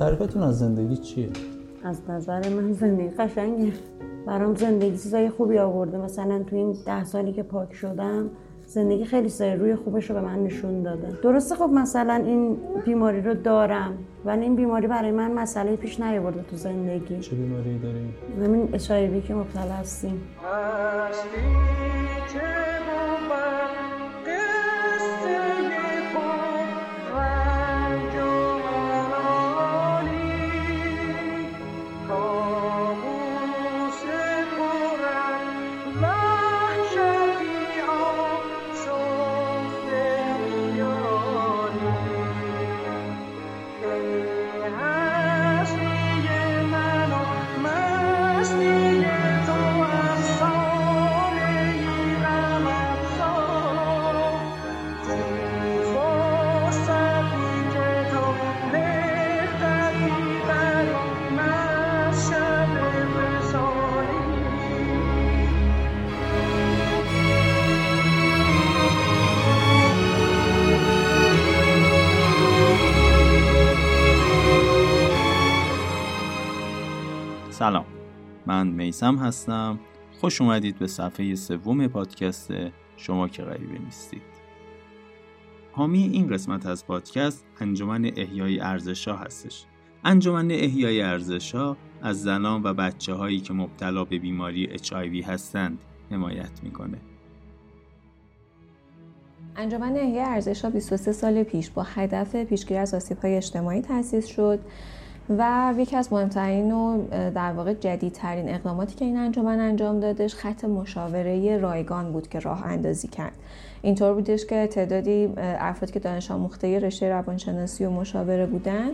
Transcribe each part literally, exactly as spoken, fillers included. تعریفتون از زندگی چیه؟ از نظر من زندگی قشنگه. برام زندگی چیزای خوبی آورده. مثلا تو این ده سالی که پاک شدم زندگی خیلی سر روی خوبش رو به من نشون داده. درسته خب مثلا این بیماری رو دارم ولی این بیماری برای من مسئله پیش نیاورده تو زندگی. چه بیماری داریم؟ همین اچ آی وی که مبتلا هستیم. سلام، من میثم هستم. خوش اومدید به صفحه سوم پادکست شما که غریبه نیستید. حامی این قسمت از پادکست انجمن احیای ارزشها هستش. انجمن احیای ارزشها از زنان و بچه هایی که مبتلا به بیماری اچ آی وی هستند حمایت میکنه. انجمن احیای ارزشها بیست و سه سال پیش با هدف پیشگیری از آسیب‌های اجتماعی تأسیس شد و یکی از مهمترین و در واقع جدیدترین اقداماتی که این انجمن انجام دادش خط مشاوره رایگان بود که راه اندازی کرد. اینطور بودش که تعدادی افراد که دانش آموخته رشته روانشناسی و مشاوره بودن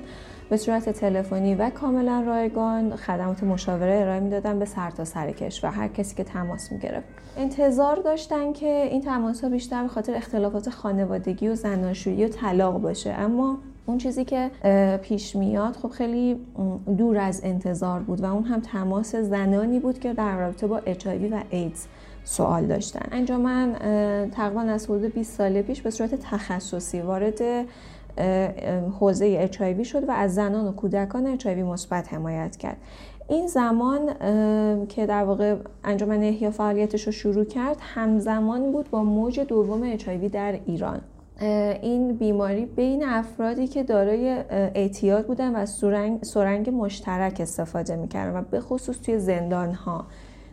به صورت تلفنی و کاملا رایگان خدمات مشاوره ارائه میدادن به سرتاسر کشور و هر کسی که تماس میگرفت. انتظار داشتن که این تماس‌ها بیشتر به خاطر اختلافات خانوادگی و زناشویی و طلاق باشه، اما اون چیزی که پیش میاد خب خیلی دور از انتظار بود و اون هم تماس زنانی بود که در رابطه با اچ آی وی و ایدز سوال داشتن. انجمن تقریباً از حدود بیست سال پیش به صورت تخصصی وارد حوزه اچ آی وی شد و از زنان و کودکان اچ آی وی مثبت حمایت کرد. این زمان که در واقع انجمن احیا فعالیتش رو شروع کرد همزمان بود با موج دوم اچ آی وی در ایران. این بیماری بین افرادی که دارای اعتیاد بودن و سرنگ, سرنگ مشترک استفاده میکردن و به خصوص توی زندان‌ها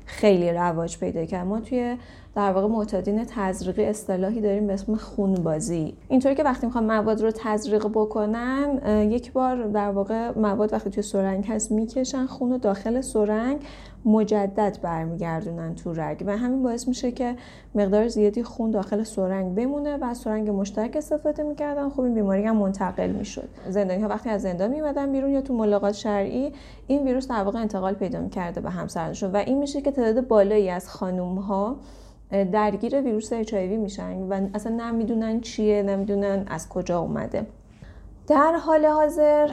خیلی رواج پیدا کرد. ما توی در واقع معتادین تزریقی اصطلاحی داریم به اسم خونبازی. اینطوری که وقتی میخوان مواد رو تزریق بکنن یک بار در واقع مواد وقتی توی سرنگ هست میکشن خون رو داخل سرنگ مجدد برمیگردونن تو رگ و همین باعث میشه که مقدار زیادی خون داخل سرنگ بمونه و از سرنگ مشترک استفاده میکردن. خب این بیماری هم منتقل میشد. زندانی‌ها وقتی از زندان میومدن بیرون یا تو ملاقات شرعی این ویروس در واقع انتقال پیدا میکرده به همسرانشون و این میشه که تعداد بالایی از خانم‌ها درگیر ویروس اچ آی وی میشن و اصلا نمیدونن چیه، نمیدونن از کجا اومده. در حال حاضر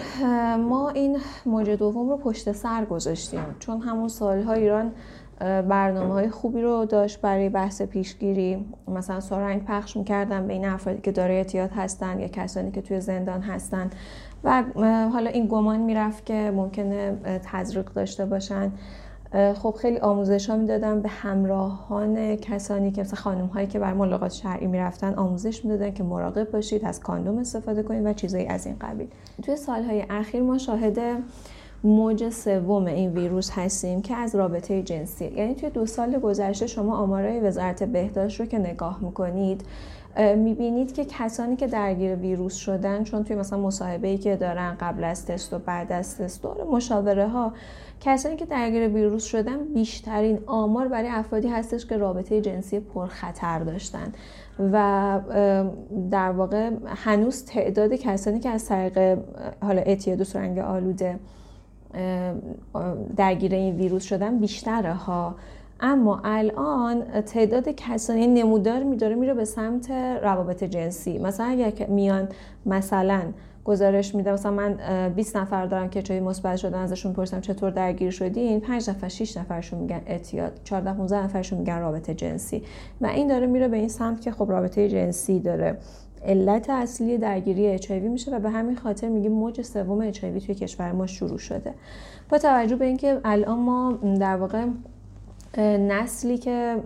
ما این موج دوم رو پشت سر گذاشتیم چون همون سالها ایران برنامه‌های خوبی رو داشت برای بحث پیشگیری. مثلا سرنگ پخش می‌کردن بین افرادی که دارای اعتیاد هستن یا کسانی که توی زندان هستن و حالا این گمان میرفت که ممکنه تزریق داشته باشن. خب خیلی آموزش‌ها میدادن به همراهان کسانی که مثلا خانم‌هایی که بر ملاقات شرعی میرفتن آموزش میدادن که مراقب باشید، از کاندوم استفاده کنید و چیزایی از این قبیل. توی سال‌های اخیر ما شاهد موج سوم این ویروس هستیم که از رابطه جنسی، یعنی توی دو سال گذشته شما آمارهای وزارت بهداشت رو که نگاه میکنید میبینید که کسانی که درگیر ویروس شدن، چون توی مثلا مصاحبه‌ای که دارن قبل از تست و بعد از تست دور مشاوره ها، کسانی که درگیر ویروس شدن بیشترین آمار برای افرادی هستش که رابطه جنسی پرخطر داشتن و در واقع هنوز تعداد کسانی که از طریق حالا اعتیاد و سرنگ آلوده درگیر این ویروس شدن بیشتره ها، اما الان تعداد کسانی نمودار میداره میره به سمت روابط جنسی. مثلا اگر میان مثلا گزارش میده مثلا من بیست نفر دارم که اچ آی وی مثبت شدن، ازشون پرسم چطور درگیر شدین، پنج نفر شش نفرشون میگن اعتیاد، چهارده پانزده نفرشون میگن رابطه جنسی و این داره میره به این سمت که خب رابطه جنسی داره علت اصلی درگیری اچ آی وی میشه و به همین خاطر میگیم موج سوم اچ آی وی توی کشور ما شروع شده. با توجه به اینکه الان ما در واقع نسلی که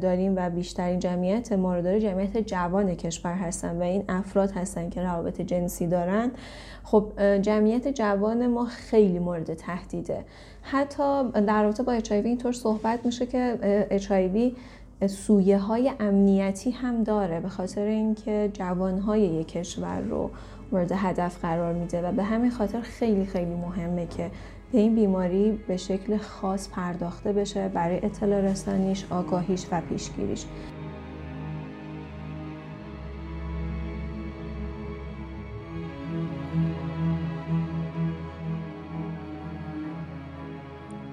داریم و بیشترین جمعیت ما رو داره جمعیت جوان کشور هستن و این افراد هستن که روابط جنسی دارن، خب جمعیت جوان ما خیلی مورد تهدیده. حتی در رابطه با اچ آی وی اینطور صحبت میشه که اچ آی وی سویه های امنیتی هم داره، به خاطر اینکه جوان های یک کشور رو مورد هدف قرار میده و به همین خاطر خیلی خیلی مهمه که به این بیماری به شکل خاص پرداخته بشه برای اطلاع رسانیش، آگاهیش و پیشگیریش.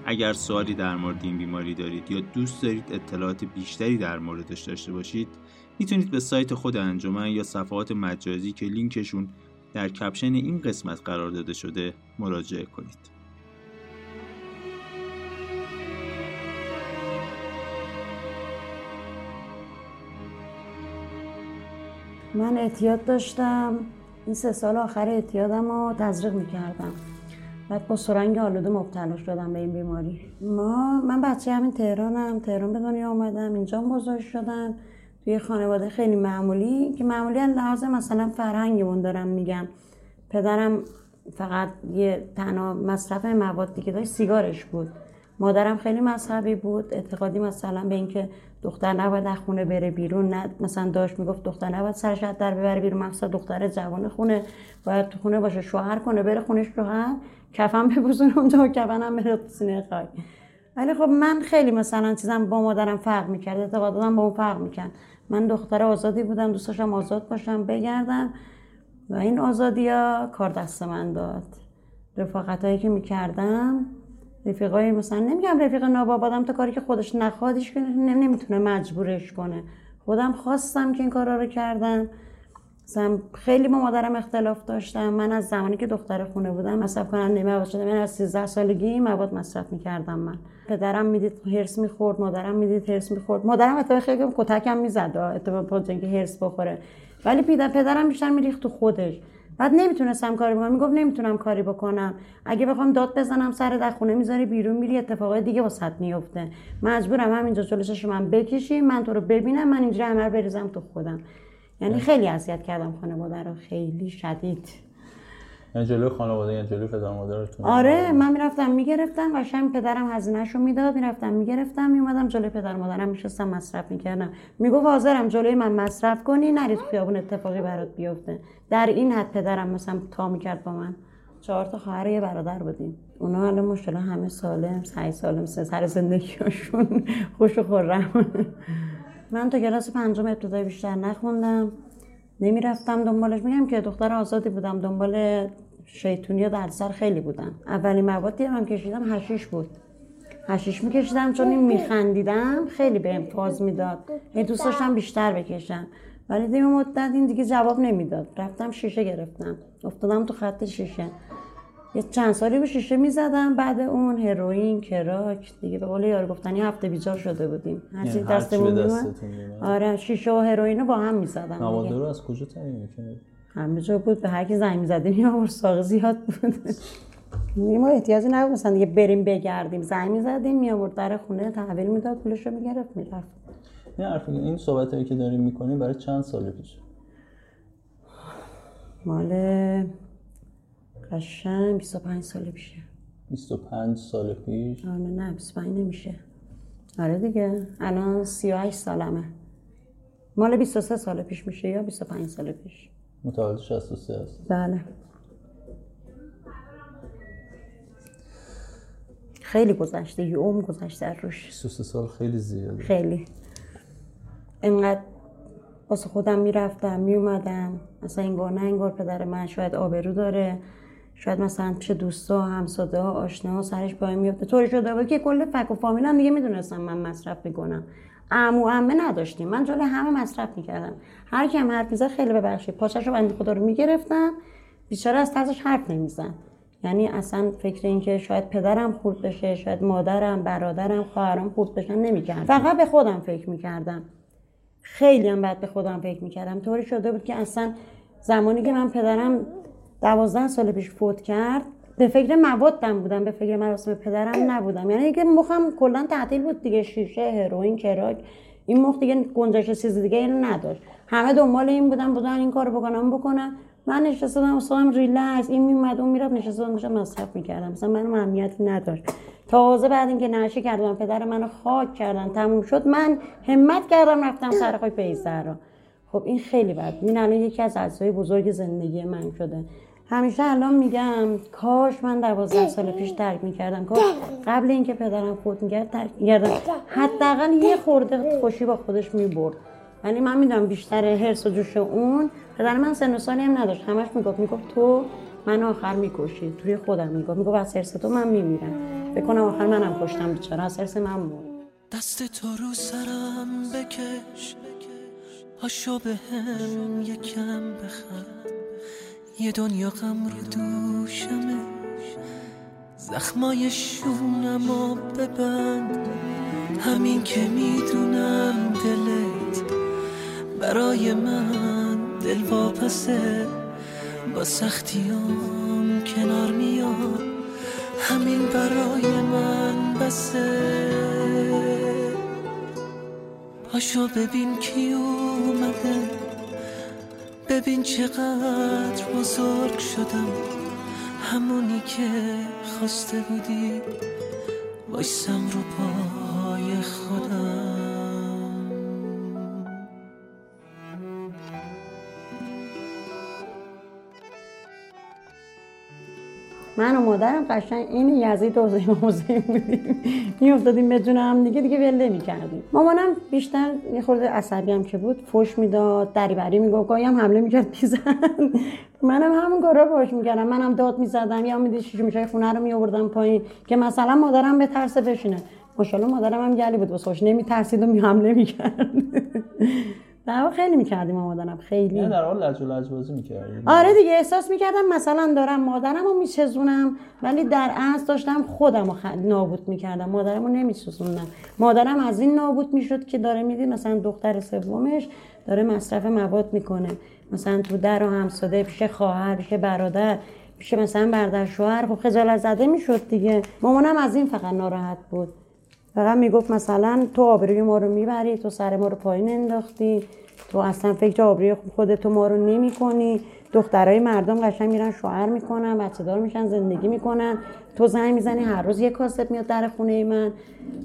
اگر سوالی در مورد این بیماری دارید یا دوست دارید اطلاعات بیشتری در موردش داشته باشید، میتونید به سایت خود انجمن یا صفحات مجازی که لینکشون در کپشن این قسمت قرار داده شده مراجعه کنید. من اعتیاد داشتم، این سه سال آخر اعتیادم رو تزریق میکردم، بعد با سرنگ آلوده مبتلا شدم به این بیماری. ما من بچه همین تهرانم، تهران به دنیا اومدم، اینجا بزرگ شدم توی خانواده خیلی معمولی که معمولی از لحاظ مثلا فرهنگمون دارم میگم. پدرم فقط یه تنها مصرف موادی که داشت سیگارش بود. مادرم خیلی مذهبی بود، اعتقادی مثلا به اینکه دختر نباید از خونه بره بیرون، نه مثلا داشت میگفت دختر نباید سرش از در ببره بیرون، مخصوصا دختر جوان خونه باید تو خونه باشه، شوهر کنه بره خونش رو هم کفن بپوشونه اونجا و کفنم بره تو سینه خاک. ولی خب من خیلی مثلا چیزم با مادرم فرق میکرد، اعتقاداتم با اون فرق میکرد. من دختر آزادی بودم، دوست داشتم آزاد باشم، بگردم و این آزادی‌ها کار دست من داد. رفاقتایی که میکردم رفیقای مثلا نمیگم رفیق نابابادم، تا کاری که خودش نخوادش کنه نمیتونه مجبورش کنه، خودم خواستم که این کارا رو کردم. مثلا خیلی با مادرم اختلاف داشتم. من از زمانی که دختر خونه بودم مصرف کننده مواد شدم. من از سیزده سالگی مواد مصرف میکردم. من پدرم میدید هرس میخورد، مادرم میدید هرس میخورد. مادرم البته خیلی کتکم میزد اتفاقا با اینکه هرس بخوره، ولی پدرم بیشتر میریخت تو خودش. بعد نمیتونستم کاری بکنم، میگفت نمیتونم کاری بکنم، اگه بخوام داد بزنم سر در خونه میذاری بیرون میری، اتفاقای دیگه واسط میفته، مجبورم همینجا جلوشش من بکشی، من تو رو ببینم، من اینجوری همه رو بریزم تو خودم. یعنی خیلی اذیت کردم خانواده رو، خیلی شدید. یعنی جلوی خانواده، یعنی جلوی پدر مادرتون؟ آره، من میرفتم میگرفتم، قشنگ پدرم هزینه‌شو میداد، میرفتم میگرفتم، میومدم جلوی پدر مادرم میشستم مصرف میکردم. میگفت حاضرم جلوی من مصرف کنی، نرید خیابون اتفاقی برات بیفته. در این حد پدرم مثلا تا میکرد با من. چهار تا خواهر و یه برادر بودیم. اونا الان ماشاءالله همه سالم، سعی سالم، سر زندگیشون خوش و خرم. من تا کلاس پنجم ابتدایی بیشتر نخوندم، نمیرفتم دنبالش. میگم که دختر آزادی بودم، دنبال شیطونی در سر خیلی بودم. اولین موادی هم کشیدم هشیش بود. هشیش میکشیدم چون میخندیدم، خیلی بهم فاز میداد، هی دوست داشتم بیشتر بکشم، ولی دیگه مدت این دیگه جواب نمیداد. رفتم شیشه گرفتم، افتادم تو خط شیشه، یه چند سالی به شیشه میزدم. بعد اون هروئین، کراک دیگه، به قول یارو گفتنی هفته بیجار شده بودیم، هرچی دستمون میومد. آره، شیشه و هروئین رو با هم میزدم. مواد رو از کجا تامین میکنید؟ همه جا بود، به هر کی زنگ میزدیم یا آورساق زیاد بود. ما احتیاجی نبود مثلا دیگه بریم بگردیم، زنگ میزدیم می آورد در خونه، تحویل میداد، پولش رو میگرفت میرفت. نه عرفی، این صحبتایی که داریم میکنیم برای چند سال پیش؟ مال قشنگ بیست و پنج سال پیشه. بیست و پنج سال پیش؟ آره، نه بیست و پنج نمیشه. آره دیگه، الان سی و هشت سالمه. مال بیست و سه سال پیش میشه یا بیست و پنج سال پیش. متولد شصت و سه هست. بله. خیلی گذشته، یه عمر گذشته روش. بیست و سه سال خیلی زیاده. خیلی. اینقدر واسه خودم میرفتم، میومدم. مثلا انگار نه انگار پدر من شاید آبرو داره، شاید مثلا پیش دوستا، همسایه‌ها، آشناها سرش پای میفته. طوری شده بود که کل فک و فامیلم دیگه میدونستم من مصرف میکنم. عمو عمه نداشتیم، من جلوی همه مصرف میکردم. هر کی هم حرف میزد خیلی ببخشید پاچه‌شو بنده خدا رو میگرفتم، بیچاره از ترسش حرف نمیزد. یعنی اصلا فکر این که شاید پدرم خورد بشه، شاید مادرم، برادرم، خواهرام خورد بشن نمیکردم. فقط به خودم فکر میکردم. خیلی هم بد به خودم فکر میکردم. طوری شده بود که اصلا زمانی که من پدرم دوازده سال پیش فوت کرد به فکر موادم بودم، به فکر مراسم پدرم نبودم. یعنی که مخم کلا تعطیل بود دیگه، شیشه، هروئین، کراک، این مخ دیگه گنجش چیز دیگه اینو نداشت. همه دنبال این بودن بودن این کارو بکنم بکنم. من نشستم اصلا ریلکس، این میومد اون میرفت، نشستم داشتم مصرف میکردم، مثلا من اهمیتی نداشت. تازه بعد اینکه نشه کردم پدر منو خاک کردن تموم شد، من همت کردم رفتم سر خاک پیسر رو. خب این خیلی بد، این الان یکی از اعضای بزرگ زندگی من شده. همیشه الان میگم کاش من دوازده سال پیش ترک میکردم، کاش قبل اینکه پدرم فوت میکرد ترک میکردم، حداقل یه خورده خوشی با خودش میبرد. یعنی من میدونم بیشتر حرص و جوش اون پدر من سن و سالی هم نداشت، همش میگفت میگفت تو من آخر میکشی، توی خودم میگفت میگفت از حرص تو من میمیرم، بکنم آخر منم کشتم بیچاره، از حرص من مرد. دست تو رو سرم بکش، هاشو به هم یکم بخند، یه دنیا غم رو دوشمه، زخمای شونم رو ببند، همین که میدونم دلت برای من دل واپسه، با سختیام کنار میام، همین برای من بسه. هاشو ببین کی اومده، ببین چقدر بزرگ شدم، همونی که خواسته بودی وایسم رو پای خودم. من و مادرم قشنگ این یزید توزی موزیم بودیم، میافتادیم به جون هم دیگه، دیگه ول نمی‌کردیم. مامانم بیشتر یه خورده عصبی هم که بود فحش میداد، دریوری میگفت، گاهی هم حمله میکرد میزد. منم همون کارا رو فحش میکردم، منم داد میزدم، یا میدی شیشه میشای خونه رو میآوردم پایین که مثلا مادرم بترسه بشینه. ماشاءالله مادرم هم گلی بود، واسه نمیترسید و می حمله میکرد. ما خیلی می‌کردیم، مادرم خیلی نه در حال لج و لجبازی می‌کردیم. آره دیگه احساس می‌کردم مثلا دارم مادرمو میسوزونم، ولی در اصل داشتم خودمو خ... نابود می‌کردم، مادرمو نمیسوزوندم. مادرم از این نابود میشد که داره می‌دید مثلا دختر سومش داره مصرف مواد میکنه، مثلا تو در و همسایه، پیش خواهر، پیش برادر، پیش مثلا برادر شوهر، خب خجالت زده میشد دیگه. مامانم از این فقط ناراحت بود، فقط میگفت مثلا تو آبروی ما رو میبری، تو سر ما رو پایین انداختی، تو اصلا فکر آبروی خودت ما رو نمی‌کنی، دخترای مردم قشنگ میرن شوهر میکنن، بچه دار میشن، زندگی میکنن، تو زنگ میزنی هر روز یک کاسب میاد در خونه من.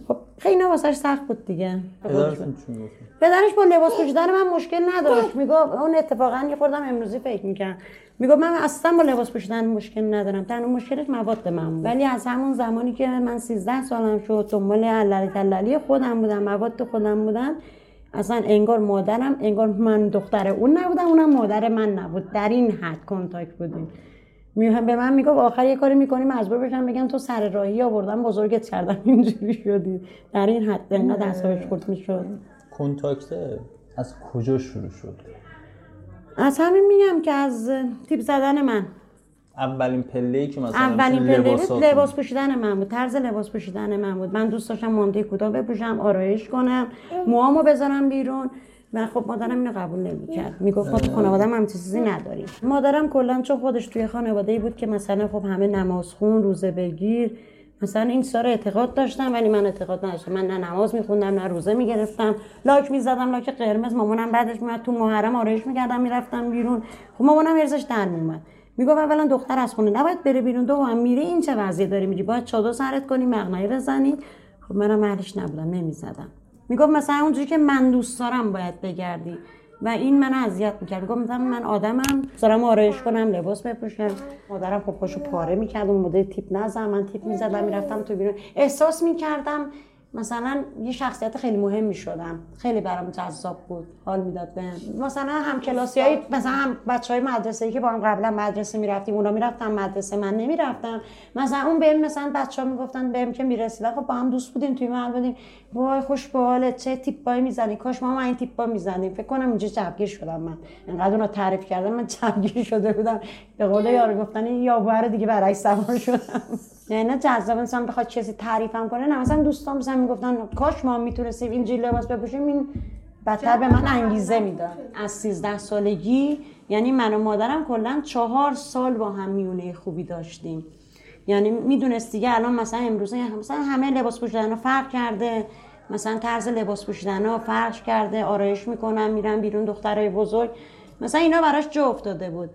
خب خیلی واسش سخت بود دیگه. پدرش چی میگفت؟ پدرش با لباس پوشیدن من مشکل نداشت، میگفت اون اتفاقا یه خوردم امروزی فکر میکنم، میگفت من اصلا با لباس پوشیدن مشکل ندارم، تنها مشکلش مواد من بود. ولی از همون زمانی که من سیزده سالم شد دنبال علل تللی خودم بودم، مواد خودم بودم، اصلا انگار مادرم انگار من دختر اون نبودم، اونم مادر من نبود، در این حد کانتاکت بودیم. میهم به من میگفت آخر یه کاری میکنی مجبور بشم بگم تو سر راهی آوردم بزرگت کردم، اینجوری شدی. در این حد انقدر اعصابش خورد میشد. کانتاکت از کجا شروع شد؟ از همین میگم که از تیپ زدن من، اولین پله‌ای که مثلا اولین پله لباس پوشیدن من بود، طرز لباس پوشیدن من بود. من دوست داشتم مانتوی کوتاه بپوشم، آرایش کنم، موهامو بذارم بیرون، و خب مادرم اینو قبول نمی‌کرد، میگفت ما تو خانواده‌م همچین چیزی نداریم. مادرم کلا چون خودش توی خانواده‌ای بود که مثلا خب همه نمازخون، روزه بگیر، مثلا این سارا اعتقاد داشتن ولی من اعتقاد نداشتم، من نه نماز می‌خوندم نه روزه می‌گرفتم، لاک می‌زدم، لاک قرمز. مامانم بعدش میاد تو محرم آرایش می‌کردم می‌رفتم بیرون. خب مامانم ارزش در نمی‌اومد، میگم اولا دختر از خونه نباید بره بیرون، دو هم میره این چه وضعی داری میگی، باید چادر سرت کنی، مقنعه بزنی. خب منم اهلش نبودم، نمیزدم. میگم مثلا اونجوری که من دوست دارم باید بگردی، و این منو اذیت میکرد. میگم مثلا من آدمم، سرم آرایش کنم، لباس بپوشم. مادرم خب پاشو پاره میکرد، اون مدل تیپ نزدم، من تیپ میزدم میرفتم تو بیرون. احساس میکردم مثلا یه شخصیت خیلی مهم می‌شدم، خیلی برام جذاب بود، حال می‌داد بهم. مثلا همکلاسیای مثلا هم بچه‌های مدرسه‌ای که با هم قبلا مدرسه می‌رفتیم، اونا می‌رفتن مدرسه، من نمی‌رفتم. مثلا اون بهم مثلا بچه‌ها می‌گفتن بهم که می‌رسید، خب با هم دوست بودیم، توی محل بودیم، وای خوش به حالت، چه تیپایی می‌زنی، کاش ما این تیپا می‌زدیم. فکر کنم اینجا چپگیر شدم من، انقدر اونا تعریف کردن من چپگیر شده بودم، به قول یارو گفتن یا بره دیگه برعکس سوار شدم. نه جذاب انسان بخواد چیزی تعریفم کنه، نه مثلا دوستام مثلا میگفتن کاش ما میتونستیم اینجوری لباس بپوشیم، این بدتر به من انگیزه میداد. از سیزده سالگی، یعنی من و مادرم کلا چهار سال با هم میونه خوبی داشتیم. یعنی میدونست دیگه الان مثلا امروزه مثلا همه لباس پوشیدن‌ها فرق کرده، مثلا طرز لباس پوشیدن‌ها فرق کرده، آرایش میکنن میرن بیرون دخترای بزرگ، مثلا اینا براش جا افتاده بود.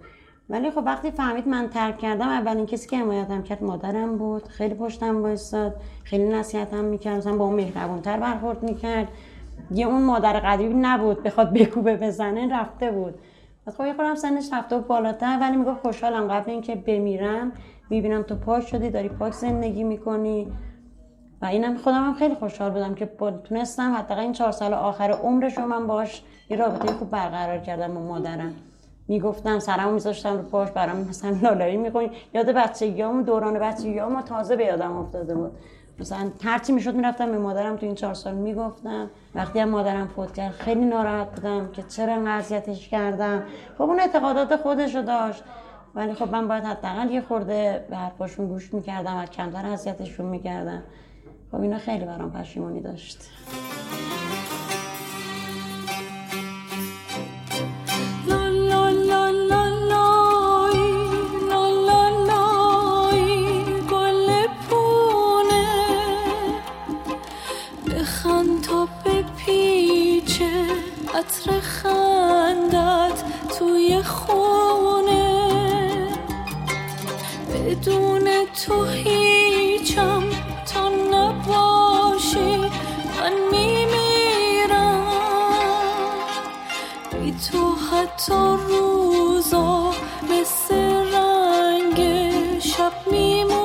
ولی خب وقتی فهمید من ترک کردم، اولین کسی که حمایتم کرد مادرم بود. خیلی پشتم وایساد، خیلی نصیحتم میکرد، مثلا با اون مهربونتر برخورد میکرد. یه اون مادر قدیمی نبود بخواد بکوبه بزنه، رفته بود. خب یه خورم سنش رفته و بالاتر، ولی میگفت خوشحالم قبل اینکه بمیرم میبینم تو پاک شدی، داری پاک زندگی میکنی. و اینم خودم هم خیلی خوشحال بودم که تونستم حتی این چهار سال آخر عمرش رو من باش یه رابطه خوب برقرار کردم با مادرم. میگفتم سرمو میذاشتم رو پاش، برام مثلا لالایی میکنی. یاد بچگیامو، دوران بچگیامو تازه به یادم افتاده بود. مثلا هرچی میشد میرفتم به مادرم تو این چهار سال میگفتم. وقتی هم مادرم فوت کرد خیلی ناراحت بودم که چرا اذیتش کردم. خب اون اعتقادات خودش رو داشت، ولی خب من باید حداقل یه خورده به حرفاشون گوش میکردم و کمتر اذیتشون میکردم. خب اینا خیلی برام پشیمونی داشت. عطر خندت توی خونه، بدون تو هیچم، تا نباشی من میمیرم. بی تو حتی روزا مثل رنگ شب میمون.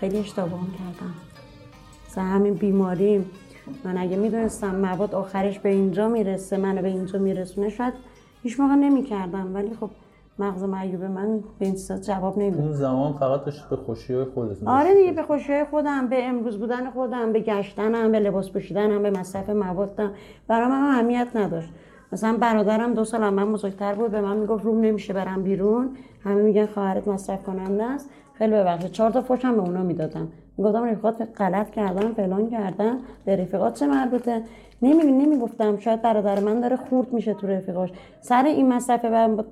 خیلی اشتباه کردم. مثلا همین بیماریم، من اگه میدونستم مواد آخرش به اینجا میرسه، منو به اینجا میرسونه، شاید هیچ موقع نمیکردم. ولی خب مغز معیوب من به این چیزا جواب نمیده. اون زمان فقط به خوشی‌های خودت. آره دیگه، به خوشی‌های خودم، به امروز بودن خودم، به گشتنم، به لباس پوشیدنم، به مصرف موادم برام هم اهمیت نداشت. مثلا برادرم دو سال از من بزرگتر بود، به من میگفت روم نمیشه برام بیرون، همه میگن خواهرت مصرف کننده است. خیلی ببخشید چهار تا فحش هم به اونا میدادم، میگفتم رفیقات غلط کردن، فلان کردن. به رفیقات چه مربوطه؟ نمیبینی نمیگفتم شاید برادر من داره خورد میشه تو رفیقاش. سر این مصرف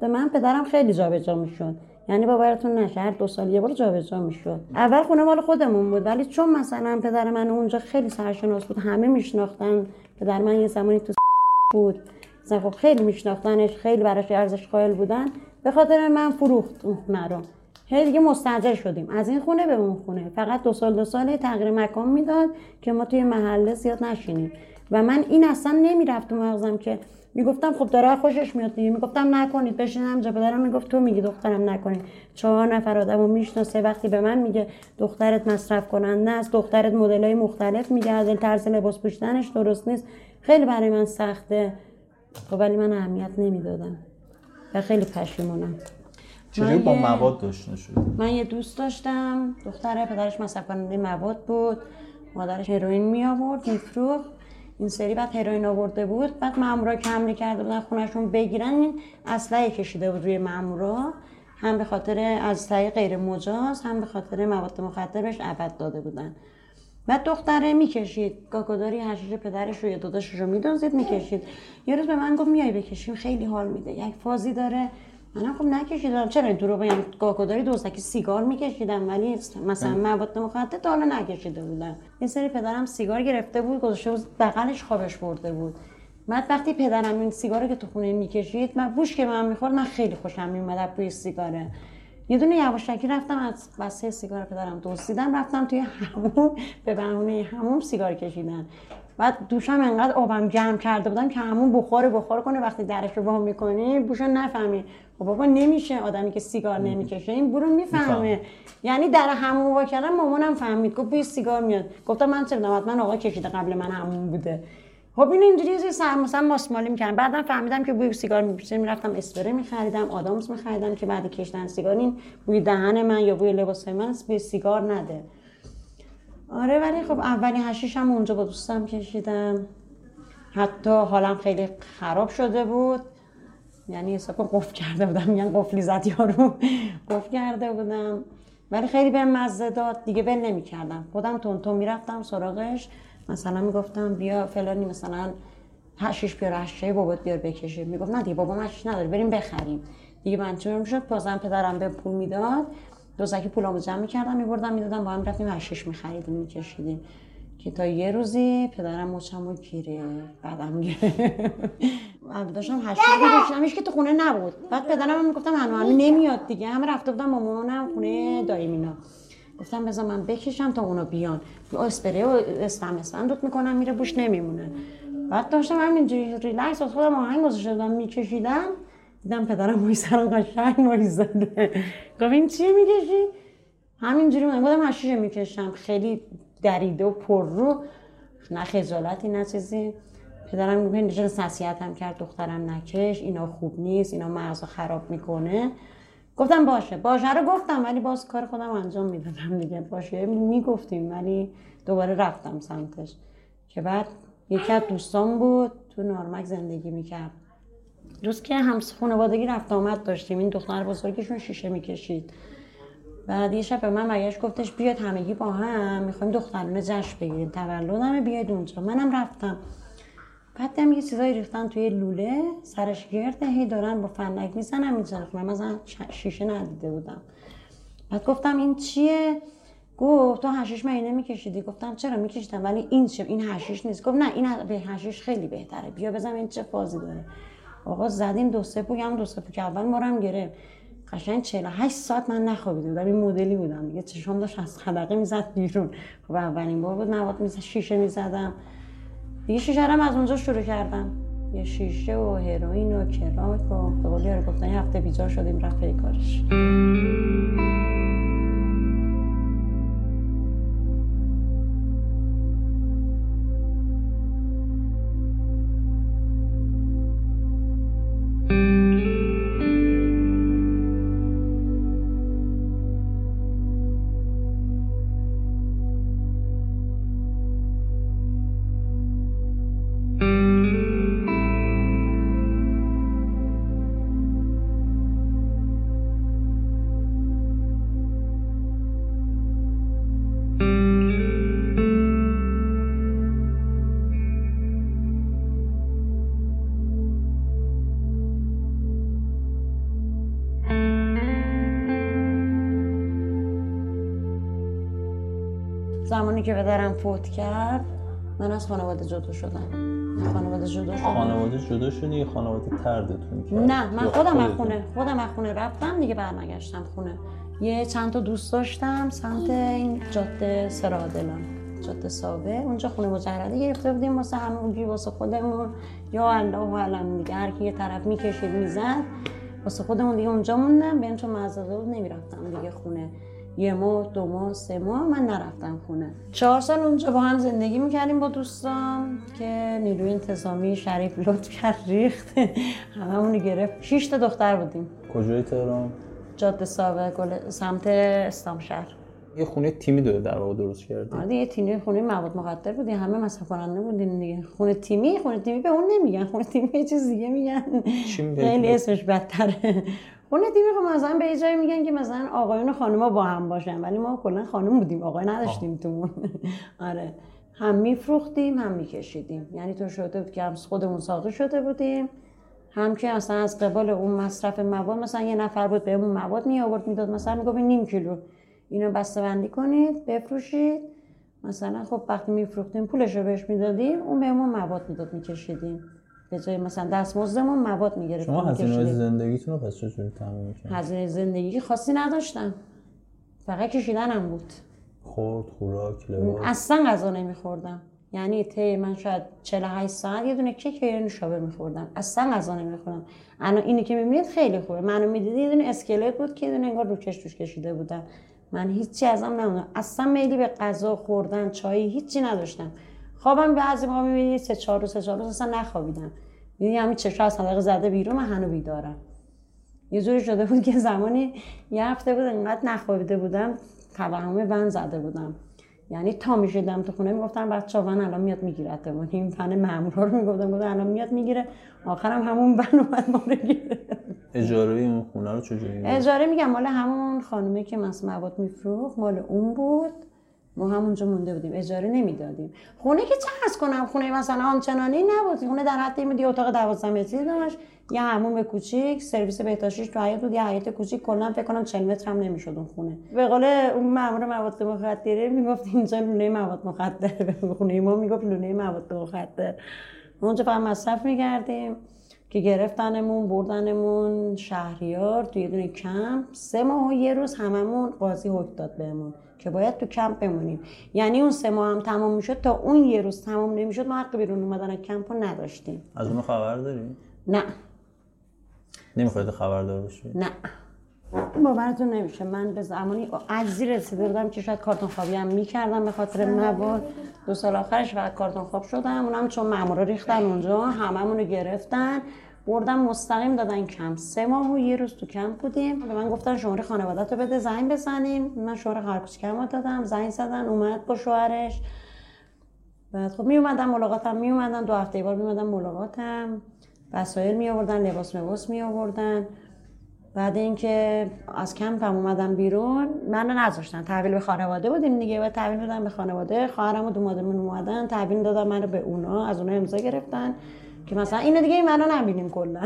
من پدرم خیلی جابجا میشد، یعنی باورتون نشه هر دو سال یه بار جابجا میشد. اول خونه مال خودمون بود، ولی چون مثلا پدر من اونجا خیلی سرشناس بود، همه میشناختن. پدر من یه زمانی تو بود، خب خیلی میشناختنش، خیلی براش ارزش قائل بودن. به خاطر من فروخت اون خونه رو. هی دیگه مستاجر شدیم از این خونه به اون خونه. فقط دو سال دو ساله تغییر مکان میداد که ما توی محله زیاد نشینیم. و من این اصلا نمیرفت تو مغزم که میگفتم خب داره خوشش میاد دیگه، میگفتم نکنید بشینم جا. پدرم میگفت تو میگی دخترم نکنید. چهار نفر آدمو میشناسه، وقتی به من میگه دخترت مصرف کننده است، دخترت مدلای مختلف میگه، طرز لباس پوشیدنش درست نیست، خیلی برای من سخته. خب ولی من اهمیت نمیدادم و خیلی پشیمونم. چجوری با مواد آشنا شدی؟ من یه دوست داشتم، دختره، پدرش مصرف کننده مواد بود، مادرش هروئین می آورد میفروخت. این سری بعد هروئین آورده بود، بعد مامورا که حمله کرده بودن خونه‌شون بگیرن، این اسلحه کشیده بود روی مامورا، هم به خاطر از طریق غیر مجاز، هم به خاطر مواد مخدر بهش عبد داده بودن. بعد دختره میکشید، گاگاداری حشیش پدرش رو یا داداشش رو میدوزید میکشید. یه روز به من گفت میای بکشیم، خیلی حال میده، یک فازی داره. منم خب نکشیدم، چرا دروغ بگم، گاه‌گداری دوزکی سیگار میکشیدم ولی مثلا مواد مخدر تا حالا نکشیده بودم. یه سری پدرم سیگار گرفته بود، گذاشته بود بغلش، خوابش برده بود. بعد وقتی پدرم این سیگارو که تو خونه میکشید، من بوش که من میخورد، من خیلی خوشم میومد بوی سیگاره. یه دونه یواشکی رفتم از بسته سیگار پدرم دزدیدم، رفتم توی حموم، به بهونه حموم سیگار کشیدن. بعد دوشم انقدر آبم جمع کرده بودم که حموم بخار بخار کنه، وقتی درش رو وا میکنی بوشو نفهمی. خب بابا نمیشه، آدمی که سیگار نمیکشه این برو میفهمه. یعنی در حموم وا کردم، مامانم فهمید، گفت بوی سیگار میاد. گفتم من چه بدم، حتما آقا کشیده قبل من حموم بوده. خب این اینجوری مثلا ماسمالی میکنم. بعدم فهمیدم که بوی سیگار میکشه، میرفتم اسپری میخریدم، آدامس میخریدم که بعد کشیدن سیگار این بوی دهن من یا بوی لباس من بوی سیگار نده. آره ولی خب اولین هشیشم اونجا با دوستم کشیدم، حتی حالم خیلی خراب شده بود، یعنی حساب کنم قفل کرده بودم، میگن قفلی زد یارو قفل کرده بودم، ولی خیلی به مزه داد دیگه، بل نمی کردم خودم تونتون میرفتم سراغش، مثلا میگفتم بیا فلانی مثلا هشیش بیار، هشیش بابات بیار بکشیم، میگفت نه دیگه بابام هشیش نداره بریم بخریم دیگه. من چون میشد بازم پدرم به پول میداد، روزکی پولامو جمع می‌کردم می‌بردم می‌دادم، با هم رفتیم هشیش می‌خریدیم می‌کشیدیم که تا یه روزی پدرم مچمو گیره، بعدم گیره. من داشتم هشیش می‌کشیدم، هیچ کی تو خونه نبود. بعد پدرم هم گفتم هنوز نمیاد دیگه، همه رفته بودن مامانم خونه داییم اینا. گفتم بذار من بکشم تا اونا بیان. اسپری و استم استم دوت می‌کنم میره بوش نمیمونه. بعد داشتم همینجوری ریلکس خودم آهنگ گذاشته بودم می‌کشیدم. دیدم پدرم وای سرم قشنگ وایزاده. گفتم این چی میکشی؟ همینجوری من گفتم هشیش میکشم، خیلی دریده و پر رو، نه خجالتی نه چیزی. پدرم گفت اینجوری نصیحتم کرد، دخترم نکش، اینا خوب نیست، اینا مغزو خراب میکنه. گفتم باشه باشه رو گفتم، ولی باز کار خودم انجام میدادم دیگه. باشه میگفتیم ولی دوباره رفتم سمتش. که بعد یکی از دوستام بود تو نارمک زندگی میکرد، روز که همس خانوادگی رفت آمد داشتیم، این دختر بزرگیشون شیشه میکشید. بعد یه شب به من مگهش گفتش بیاد همگی با هم میخوایم دخترونه جشن بگیریم تولدمه، بیاید اونجا. منم رفتم، بعد دیدم یه چیزایی ریختن توی لوله، سرش گرده، هی دارن با فندک میزنن میزنن، مثلا شیشه ندیده بودم. بعد گفتم این چیه؟ گفت تو هشیش مینه میکشیدی؟ گفتم چرا میکشیدم ولی این چه، این هشیش نیست. گفت نه این به هشیش خیلی بهتره، بیا بزن این چه فازی داره. آقا زدیم دو سه پوک، هم دو سه پوک اول مارم گرفت، قشنگ چهل و هشت ساعت من نخوابیده بودم، این مدلی بودم دیگه، چشام داشت از خدقه میزد بیرون. خب اولین بار بود مواد میزد، شیشه میزدم دیگه، شیشه رو از اونجا شروع کردم، یه شیشه و هروئین و کراک و به قول یارو گفتن هفته بیزار شدیم، رفت پی کارش. زمانی که پدرم فوت کرد من از خانواده جدا شدم. خانواده جدا شدم. خانواده جدا شدی؟ خانواده تردتون کرد؟ نه من خودم از خونه خودم از خونه رفتم دیگه، برنگشتم خونه. یه چند تا دوست داشتم سمت این جاده سرادلان، جاده سابه، اونجا خونه مجرده گرفته بودیم واسه همون، واسه خودمون، یا الله علم دیگه، هر کی یه طرف میکشید میزد واسه خودمون دیگه. اونجا موندم، بهم چون مزاده بود نمیرفتم دیگه خونه. یه ماه، دو ماه، سه ماه من نرفتم خونه. چهار سال اونجا با هم زندگی میکردیم با دوستان که نیروی انتظامی شریف لطف کرد ریخت هممونو گرفت. شش تا دختر بودیم. کجای تهران؟ جاده ساوه سمت استانشهر. یه خونه تیمی داده در واقع درست کردیم. آره یه تیمی خونه مواد مخدر بودیم، همه مصرف کننده بودیم دیگه. خونه تیمی، خونه تیمی به اون نمیگن، خونه تیمی یه چیز دیگه میگن. خیلی اسمش بدتره. اون دیگه میگم مثلا به جایی میگن که مثلا آقایون و خانوما با هم باشن، ولی ما کلا خانوم بودیم، آقای نداشتیم تومون. آره هم میفروختیم هم میکشیدیم، یعنی تو شده بود که هم خودمون ساقی شده بودیم هم که اصلا از قبال اون مصرف مواد، مثلا یه نفر بود به اون مواد می آورد میداد، مثلا میگفت نیم کیلو اینو بسته بندی کنید بفروشید، مثلا خب وقتی میفروختیم پولش رو بهش میدادیم، اون بهمون مواد میداد میکشیدیم، به جای مثلا دستمزدمون مواد میگرفت. شما هزینه زندگیتون رو پس چجوری تامین می‌کردید؟ هزینه زندگی خاصی نداشتم، فقط کشیدنم بود. خورد، خوراک، لباس. اصلا غذا نمی‌خوردم، یعنی ته من شاید چهل و هشت ساعت یه دونه کیک یا نوشابه می‌خوردم، اصلا غذا نمی‌خوردم. الان اینی که می‌بینید خیلی خوبه، منو می‌دیدید یه دونه اسکلت بود که یه دونه انگار روکش توش کشیده بودم. من هیچی ازم نموندم، اصلا میلی به غذا خوردن چای هیچی نداشتم. خوابم بعضی موقع می‌بینید سه چهار روز سه چهار روز اصلا نخوابیدم، یعنی همین چشم از صندوق زده بیرون من هنو بیدارم. یه جوری شده بود که زمانی یه هفته بود انقدر نخوابیده بودم توهم ون زده بودم، یعنی تا میشدم تو خونه میگفتم بچه‌ها ون الان میاد میگیرتمون، این ون مامورا رو میگفتم گفتم الان میاد میگیره، آخرم همون ون اومد ما رو گرفت. اجاره اون خونه رو چجوری؟ اجاره میگم مال همون خانومه که مس مواد میفروخت، مال اون بود، ما همونجا مونده بودیم، اجاره نمیدادیم. خونه که چه کنم، خونه مثلا آنچنانی نبود، خونه در حد این اتاق دوازده متری داشت، یه حموم کوچیک، سرویس بهداشتیش تو حیاط بود، یه حیاط کوچیک، کلا فکر کنم چهل متر هم نمیشد اون خونه. به قول اون مامور مواد مخدره میگفت اینجا لونه مواد مخدره، به خونه ما میگفت لونه مواد مخدره. اونجا فقط مصرف می‌کردیم که گرفتنمون بردنمون شهریار تو یه دونه کمپ، سه ماه و یه روز هممون قاضی حکم داد بهمون که باید تو کمپ بمونیم، یعنی اون سه ماه هم تمام میشد تا اون یه روز تمام نمیشد ما حق بیرون اومدن از کمپ رو نداشتیم. از اون خبر داریم؟ نه. نمیخواید خبردار بشید؟ نه. باورتون نمیشه من به زمانی عجزی رسیده بودم که شاید کارتون خوابی هم میکردم به خاطر مواد. دو سال آخرش وقت کارتون خواب شدم، اونم چون مامورا ریختن اونجا هممون رو گرفتن بردن مستقیم دادن کمپ. سه ماه و یه روز تو کمپ بودیم. به من گفتن شماره خانواده‌تو بده زنگ بزنیم، من شماره خواهر کوچیکمو دادم، زنگ زدن اومد با شوهرش. بعد خب می اومدن ملاقاتم، می اومدن دو هفته بار می اومدن ملاقاتم، وسایل می آوردن، لباس لباس می آوردن. بعد اینکه از کمپم اومدم بیرون منو نذاشتن، تحویل به خانواده بودیم دیگه، بعد تحویل دادن به خانواده، خواهرم و دومادمون اومدن تحویل دادن منو به اونا، از اونا امضا گرفتن که مثلا اینو دیگه منو نبینیم کلا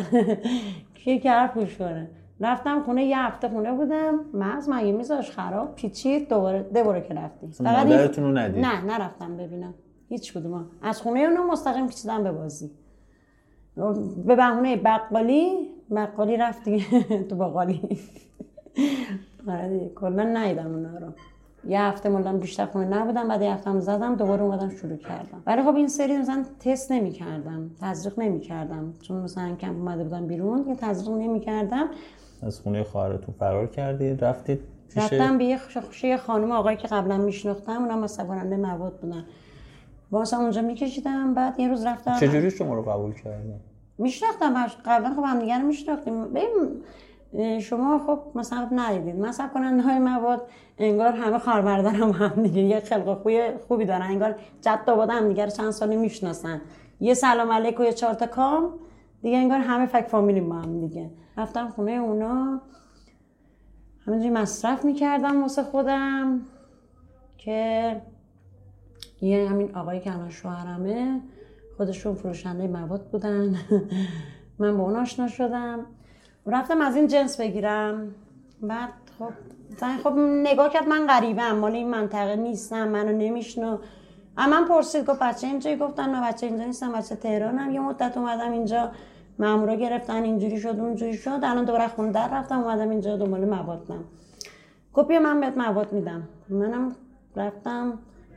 کی که حرف گوش کنه. رفتم خونه یه هفته خونه بودم، مغز مگه میذاش خراب پیچید، دوباره دوباره که رفتی فقط مادرتون رو ندید؟ نه نرفتم ببینم هیچ کدوم. از خونه اون مستقیم پیچیدم به بازی، به بهونه بقالی بقالی رفت دیگه تو بقالی. آره دیگه کلا نیدم اونا رو. یه هفته موندم بیشتر خونه نبودم، بعد یه هفتم زدم دوباره اومدم شروع کردم. ولی خب این سری مثلا تست نمی‌کردم، تزریق نمی‌کردم، چون مثلا کمپ اومده بودم بیرون که تزریق نمی‌کردم. از خونه خواهرتون فرار کردید رفتید پیش؟ رفتم به یه خانم آقایی که قبلا میشناختم، اونم مثلا برنده مواد بودن، واسه اونجا میکشیدم. بعد یه روز رفتم. چجوری شما رو قبول کردن؟ میشناختم قبلا، خب همدیگه رو میشناختیم. ببین شما خب مثلا ندیدید مثلا کننده های مواد انگار همه خواهر برادر هم همدیگه یه خلق خوی خوبی دارن، انگار جد آباد همدیگه رو چند سالی میشناسن، یه سلام علیک و یه چهار تا کام دیگه انگار همه فک فامیلیم با هم دیگه. رفتم خونه اونا همینجوری مصرف میکردم واسه خودم که یه همین آقایی که الان شوهرمه خودشون فروشنده مواد بودن. من با اون آشنا شدم، رفتم از این جنس بگیرم. بعد خب زن خب نگاه کرد من غریبم، مال این منطقه نیستم، منو نمیشنو. اما من پرسید گفت بچه اینجایی؟ گفتم نه بچه اینجا نیستم، بچه تهرانم، یه مدت اومدم اینجا مامورا گرفتن، اینجوری شد اونجوری شد، الان دوباره خونه در رفتم اومدم اینجا دنبال موادم. گفت بیا من بهت مواد میدم. منم رفتم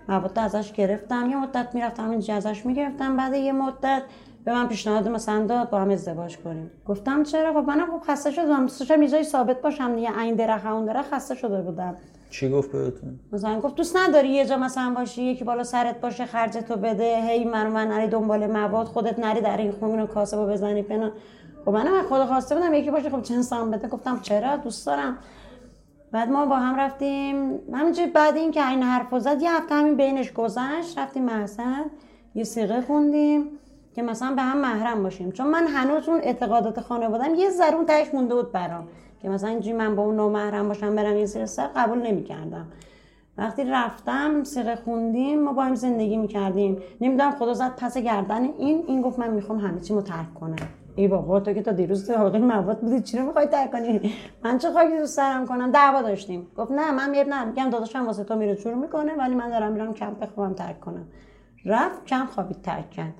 مواد ازش گرفتم، یه مدت میرفتم اینجا ازش میگرفتم. بعد یه مدت به من پیشنهاد مثلا داد با هم ازدواج کنیم. گفتم چرا؟ خب منم خب خسته شدم، دوستش هم یه جایی ثابت باشم دیگه، این درخ اون درخ خسته شده بودم. چی گفت بهتون؟ مثلا گفت دوست نداری یه جا مثلا باشی، یکی بالا سرت باشه خرجتو بده، هی من من نری دنبال مواد، خودت نری در این خونه کاسبو بزنی پنا. خب منم خدا خواسته بودم یکی باشه خب جنسم بده. گفتم چرا؟ دوست دارم. بعد ما با هم رفتیم همینجوری. بعد این که این حرفو زد یه هفته همین بینش گذشت، رفتیم محسن یه صیغه خوندیم که مثلا به هم محرم باشیم، چون من هنوز اون اعتقادات خانواده‌ام یه ذره اون تهش مونده بود برام که مثلا اینجوری من با اون نامحرم باشم برم یه سر قبول نمی‌کردم. وقتی رفتم صیغه خوندیم ما با هم زندگی می‌کردیم، نمی‌دونم خدا زد پس گردن این این گفت من می‌خوام همه چیمو ترک کنم. ای بابا تو که تا دیروز حاقی مواد بودی چی رو می‌خوای تر کنی؟ من چه خاکی تو سرم کنم؟ دعوا داشتیم. گفت نه من میب نه میگم داداشم واسه تو میره شروع میکنه ولی من دارم میرم کمپ خوبم ترک کنم. رفت کمپ خوابید ترک کرد.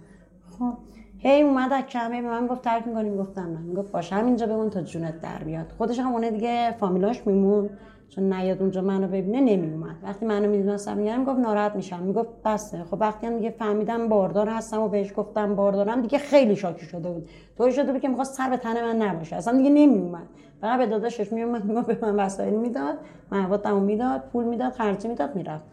خب هی اومد از کمه به من گفت ترک می‌کنیم. گفتم نه. میگفت باشه همینجا بمون تا جونت در بیاد. خودش هم اون دیگه فامیلاش میمون چون نیاد اونجا منو ببینه نمیومد. وقتی منو میدونستم میگم گفت ناراحت میشم. میگفت بسه. خب وقتی هم میگه فهمیدم باردار هستم و بهش گفتم باردارم دیگه خیلی شاکی شده بود. طوری شده بود که می‌خواست سر به تن من نباشه. اصلا دیگه نمیومد. فقط به داداشش میومد میگفت به من وسایل میداد، موادمو میداد، پول میداد، خرجی میداد میرفت.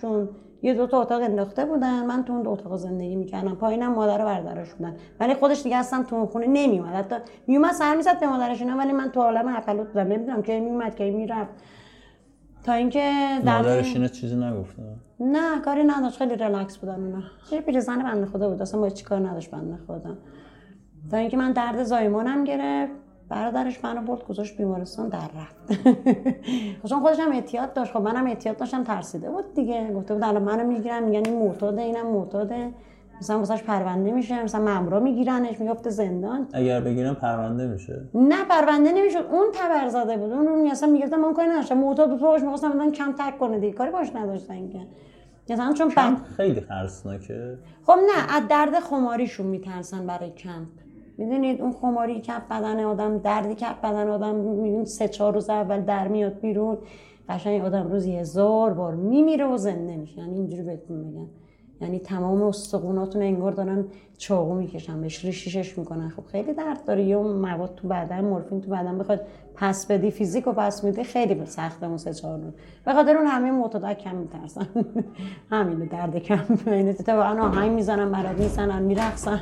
چون یه دو تا اتاق انداخته بودن من تو اون دو اتاق زندگی میکردم. پایینم مادر و برادرش بودن ولی خودش دیگه اصلا تو خونه نمیومد. حتی میومد سر میزد به مادرش اینا ولی من تو عالم عقلوت بودم نمیدونم کی میومد کی میرفت. تا اینکه مادرش اینا چیزی نگفتن نه کاری نداشت. خیلی ریلکس بودن اونا. چه پیرزن بنده خدا بود اصلا با چیکار نداشت بنده خدا. تا اینکه من درد زایمانم گرفت برادرش منو برد گذاشت بیمارستان در رفت. چون خودش هم احتیاط داشت. خب منم احتیاط داشتم ترسیده بود دیگه. گفته بود الان منو میگیرن میگن این معتاده اینم معتاده مثلا واسش پرونده میشه مثلا مامورا میگیرنش میافته زندان. اگر بگیرن پرونده میشه نه پرونده نمیشد. اون تبر زده بود اون رو مثلا میگفتن من کاری نداشتم. معتاد تو روش می‌خواستن بدن کم ترک کنه دیگه کاری باش نداشتن که مثلا چون بند خیلی ترسناکه. خب نه از درد خماریشون میترسن برای کمپ. میدونید اون خماری که بدن آدم دردی که بدن آدم میدون سه چهار روز اول در میاد بیرون قشنگ آدم روزی هزار بار میمیره و زنده میشه. یعنی اینجوری بهتون میگم یعنی تمام استخوناتون انگار دارن چاقو میکشن بهش ریشیشش میکنن. خب خیلی درد داره. یا مواد تو بدن مورفین تو بدن بخواد پس بدی فیزیکو پس میده خیلی سخته اون سه چهار روز. به خاطر اون همه معتاد کم میترسن. همین درد کم ببینید تا آنها هی میزنن برات میسنن میرقصن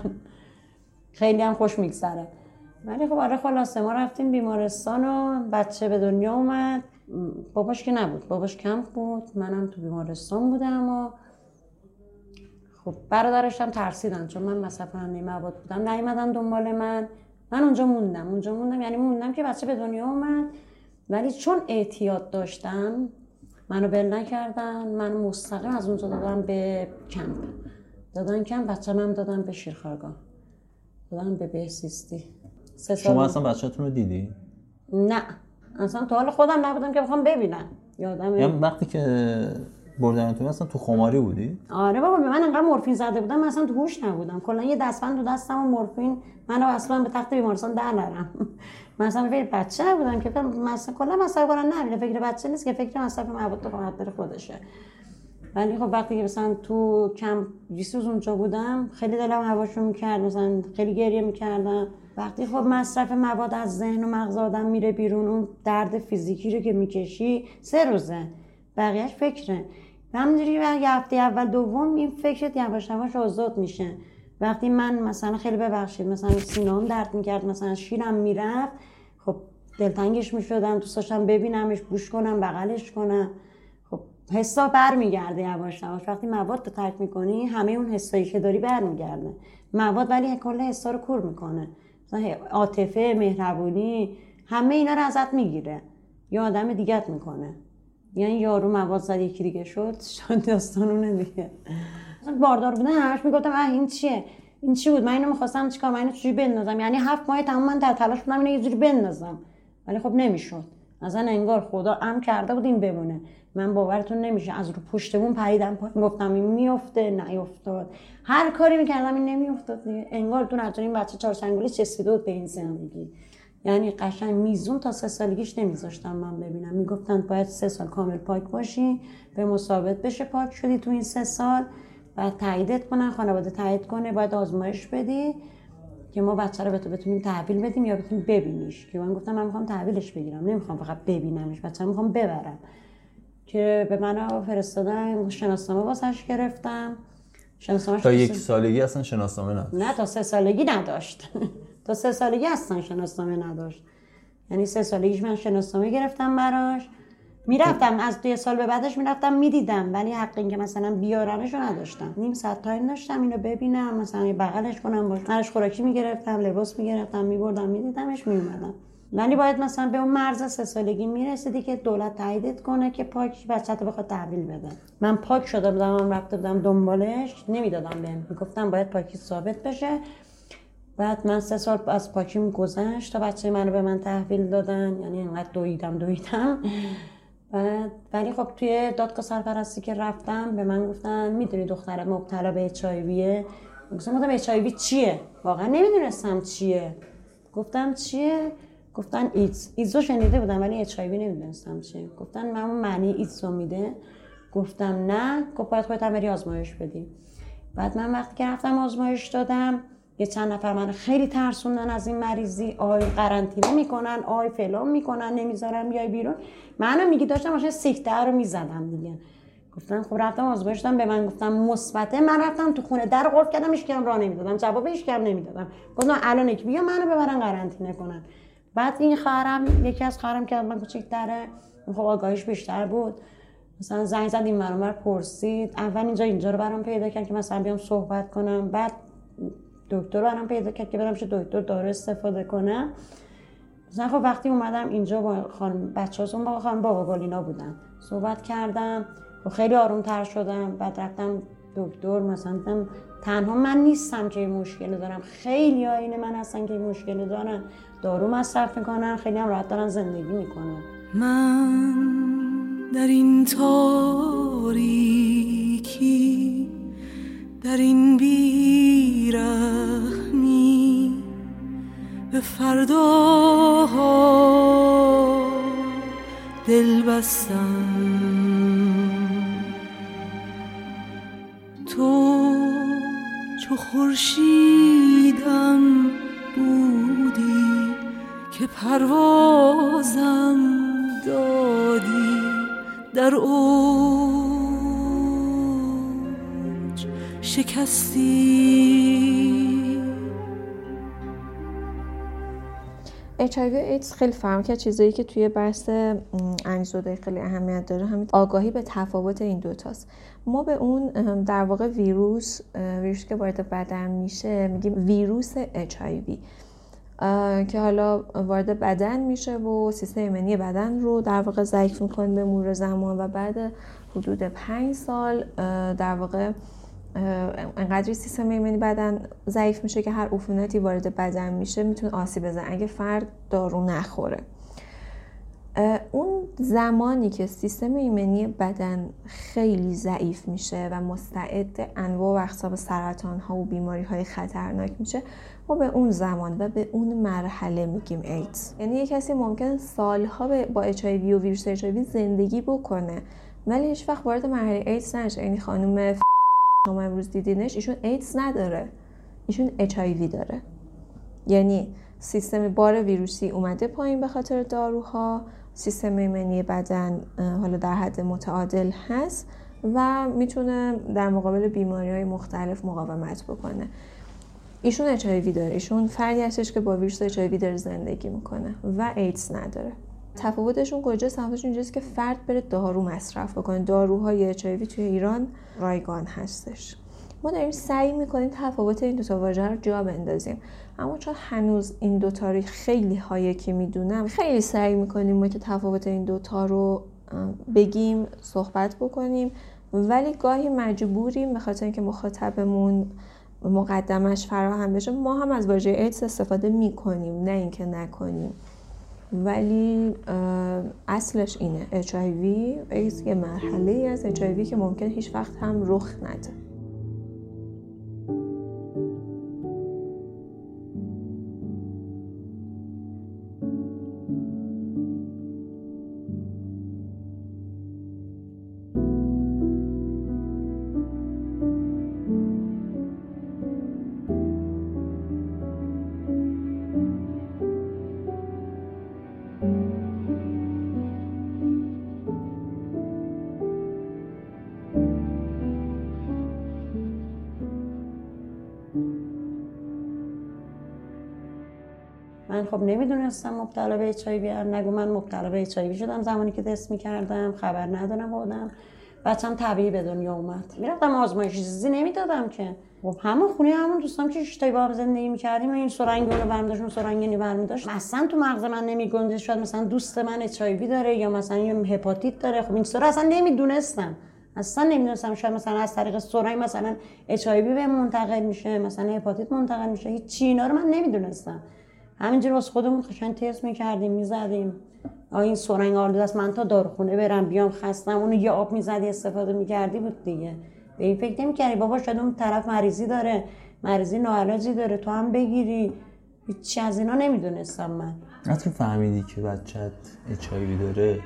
خیلی هم خوش میگذره. ولی خب آره خلاصه ما رفتیم بیمارستان و بچه به دنیا اومد. باباش که نبود باباش کمپ بود منم تو بیمارستان بودم و خب برادرش هم ترسیدن چون من مصرف کننده مواد بودم نیومدن دنبال من. من اونجا موندم اونجا موندم یعنی موندم که بچه به دنیا اومد ولی چون اعتیاد داشتم منو بل نکردن منو مستقیم از اونجا دادن به کمپ. دادن کمپ بچه منم دادن به شیرخوارگاه دادن به بهسیستی. شما اصلا بچه‌تون رو دیدی؟ نه اصلا تو حال خودم نبودم که بخوام ببینم. یادم یعنی وقتی که بردنتون اصلا تو خماری بودی؟ آره بابا من انقدر مورفین زده بودم اصلا تو هوش نبودم. کلا یه دستبند تو دستم و مورفین منو اصلا به تخت بیمارستان در نرم. من اصلا فکر بچه نبودم که مثلا کلا مثلا کلا نمیره فکر بچه نیست که فکر مصرف مواد خاطر خودشه. ولی خب وقتی که مثلا تو کمپ بیست روز اونجا بودم خیلی دلم هواشو میکرد مثلا خیلی گریه میکردم. وقتی خب مصرف مواد از ذهن و مغز آدم میره بیرون اون درد فیزیکی رو که میکشی سه روزه بقیهش فکره و همونجوری یه هفته اول دوم این فکرت یواش یواش آزاد میشه. وقتی من مثلا خیلی ببخشید مثلا سینه‌ام درد میکرد مثلا شیرم میرفت خب دلتنگش میشدم دوست داشتم ببینمش بوش کنم بغلش کنم. حسا برمیگرده یواش یواش وقتی مواد رو ترک میکنی همه اون حسایی که داری برمیگرده. مواد ولی کل حسا رو کور میکنه. عاطفه مهربونی همه اینا رو ازت میگیره یا آدم دیگت میکنه. یعنی یارو مواد زد یکی دیگه شد شد داستانونه دیگه. باردار بودن همش میگفتم اه این چیه این چی بود من اینو میخواستم چیکار من اینو چجوری بندازم. یعنی هفت ماه تمام من در تلاش بودم اینو یه جوری بندازم ولی خب نمیشد. اصلا انگار خدا امر کرده بود این بمونه. من باورتون نمیشه از رو پشتمون پریدم پایین گفتم این میفته نیافتاد. هر کاری میکردم این نمیافتاد دیگه. انگار تو ناچار این بچه چهارچنگولی چسبیده بود به این زندگی. یعنی قشنگ میزون تا سه سالگیش نمیذاشتم من ببینم. میگفتن باید سه سال کامل پاک باشی به مسابقت بشه پاک شدی تو این سه سال بعد تاییدت کنن خانواده تایید کنه باید آزمایش بدی که ما بچه رو به تو بتونیم تحویل بدیم یا بتونیم ببینیش. که من گفتم من میخوام تحویلش بگیرم نمیخوام فقط ببینمش بچه‌ام میخوام ببرم. که به منو فرستادن شناسنامه واسش گرفتم شناسنامه تا یک سالگی اصلا شناسنامه نداشت. نه تا سه سالگی نداشت. تا سه سالگی اصلا شناسنامه نداشت. یعنی سه سالگیش من شناسنامه گرفتم براش. میرفتم از دو سال به بعدش میرفتم میدیدم، ولی حق این که مثلا بیارمشو نداشتم. نیم ساعت تایم داشتم اینو ببینم، مثلا بغلش کنم، باش منش خوراکی میگرفتم، لباس میگرفتم، میبردم میدیدمش میومدم. ولی باید مثلا به اون مرز سه سالگی میرسیدی که دولت تاییدت کنه که پاک بچه‌تو بخواد تحویل بدن. من پاک شده بودم، من رفته بودم دنبالش، نمیدادم بهم، میگفتم باید پاکی ثابت بشه. بعد من سه سال از پاکیم گذشت تا بچه منو به من تحویل دادن. یعنی انقدر دویدم دویدم بعد، ولی خب توی دادگاه سرپرستی که رفتم به من گفتن میدونی دخترت مبتلا به اچ آی ویه. گفتم مبتلا به اچ آی وی چیه؟ واقعا نمیدونستم چیه. گفتم چیه؟ گفتن ایدز. ایدزو شنیده بودم ولی اچ آی وی نمیدونستم چیه. گفتن من اون معنی ایدزو میده. گفتم نه. گفت باید خودت هم بری آزمایش بدی. بعد من وقتی که رفتم آزمایش دادم، یه چند نفر من خیلی ترسوندن از این مریضی. آی قرنطینه میکنن، آی فلان میکنن، نمیذارن بیای بیرون. منم میگی داشتم ماشین سیکته رو میزدم دیگه. گفتن خب رفتم آزمایش دادم، به من گفتم مثبته. من رفتم تو خونه در قفل کردم، هیچ کم راه نمیدادم، جواب هیچ کم نمیدادم. گفتم الان یک بیا منو ببرن قرنطینه کنن. بعد این خواهرم، یکی از خواهرم که من کوچیک‌تره، خب آگاهیش بیشتر بود، مثلا زنگ زد این منو پرسید، اول اینجا اینجا رو برام پیدا کرد که مثلا بیام صحبت کنم. بعد دکتر رو هم پیدا کرد که برم چه دکتر دارو استفاده کنم. مثلا خب وقتی اومدم اینجا با خانم بچه‌هاشون، با خانم بابا گلینا بودن، صحبت کردم و خیلی آروم‌تر شدم. بعد رفتم دکتر، مثلا دیدم تنها من نیستم که این مشکل دارم، خیلی ها این من هستن که این مشکل دارن، دارو مصرف میکنن، خیلی هم راحت دارن زندگی میکنن. من در این تاریکی، در این بی‌رحمی به فرداها دل بستم، تو چو خورشیدم بودی که پروازم دادی در او شکستی. اچ آی وی ایدز خیلی فهم که چیزایی که توی بحث انگیزه‌دهی خیلی اهمیت داره همین آگاهی به تفاوت این دوتاست. ما به اون در واقع ویروس ویروسی که وارد بدن میشه میگیم ویروس اچ آی وی که حالا وارد بدن میشه و سیستم ایمنی بدن رو در واقع ضعیف میکنه به مرور زمان و بعد حدود پنج سال در واقع انقدری سیستم ایمنی بدن ضعیف میشه که هر عفونتی وارد بدن میشه میتونه آسیب بزنه اگه فرد دارو نخوره. اون زمانی که سیستم ایمنی بدن خیلی ضعیف میشه و مستعد انواع و اقسام سرطان ها و بیماری های خطرناک میشه، ما به اون زمان و به اون مرحله میگیم ایدز. یعنی یک کسی ممکن سالها با اچ آی وی و ویروس اچ آی وی زندگی بکنه ولی هیچ وقت وارد مرحله ایدز نشه. یعنی خانم شما امروز دیدینش، ایشون ایدز نداره، ایشون اچ آی وی داره. یعنی سیستم بار ویروسی اومده پایین به خاطر داروها، سیستم ایمنی بدن حالا در حد متعادل هست و میتونه در مقابل بیماری‌های مختلف مقاومت بکنه. ایشون اچ آی وی داره، ایشون فردی هستش که با ویروس اچ آی وی داره زندگی میکنه و ایدز نداره. تفاوتشون کجاست؟ تفاوتشون اینجاست که فرد بره دارو مصرف بکنه. داروهای اچ آی وی توی ایران رایگان هستش. ما داریم سعی میکنیم تفاوت این دو تا واژه رو جا بندازیم، اما چون هنوز این دو تا رو خیلی هایی که میدونم، خیلی سعی میکنیم ما که تفاوت این دو تا رو بگیم، صحبت بکنیم، ولی گاهی مجبوریم به خاطر اینکه مخاطبمون مقدمش فراهم بشه ما هم از واژه ایدز استفاده میکنیم، نه اینکه نکنیم. ولی اصلش اینه اچ آی وی ایدز یه مرحله ای از اچ آی وی که ممکن هیچ وقت هم رخ نده. من خب نمیدونستم مبتلا به اچ آی وی ام، نگو من مبتلا به اچ آی وی شدم زمانی که تست میکردم، خبر ندارم بودم. بچم طبیعی به دنیا اومد. میرفتم آزمایش چیزی نمیدادم که. خب همون خونه همون دوستام که شیشتای با هم زندگی میکردیم، این سرنگ اونو برمی‌داشتم، سرنگ اینو برمی‌داشت. مثلا تو مغز من نمیگنجید شاید مثلا دوست من اچ آی وی داره یا مثلا هپاتیت داره. خب این سر اصلا نمیدونستم. اصلا نمیدونستم شاید مثلا از طریق سرنگ مثلا اچ آی وی به منتقل میشه، مثلا هپاتیت منتقل میشه. هیچ چی اینا رو من نمیدونستم. همینجوری واسه خودمون قشنگ تست می‌کردیم، می‌زدیم. آ این سرنگ آلوده است، من تا داروخونه برم بیام خستم، اونو یه آب می‌زدی استفاده می‌کردی بود دیگه. به این فکر نمی‌کردی بابا شاید اون طرف مریضی داره، مریضی ناعلاجی داره، تو هم بگیری. هیچی از اینا نمی‌دونستم من. حتی فهمیدی که بچه‌ت اچ آی وی داره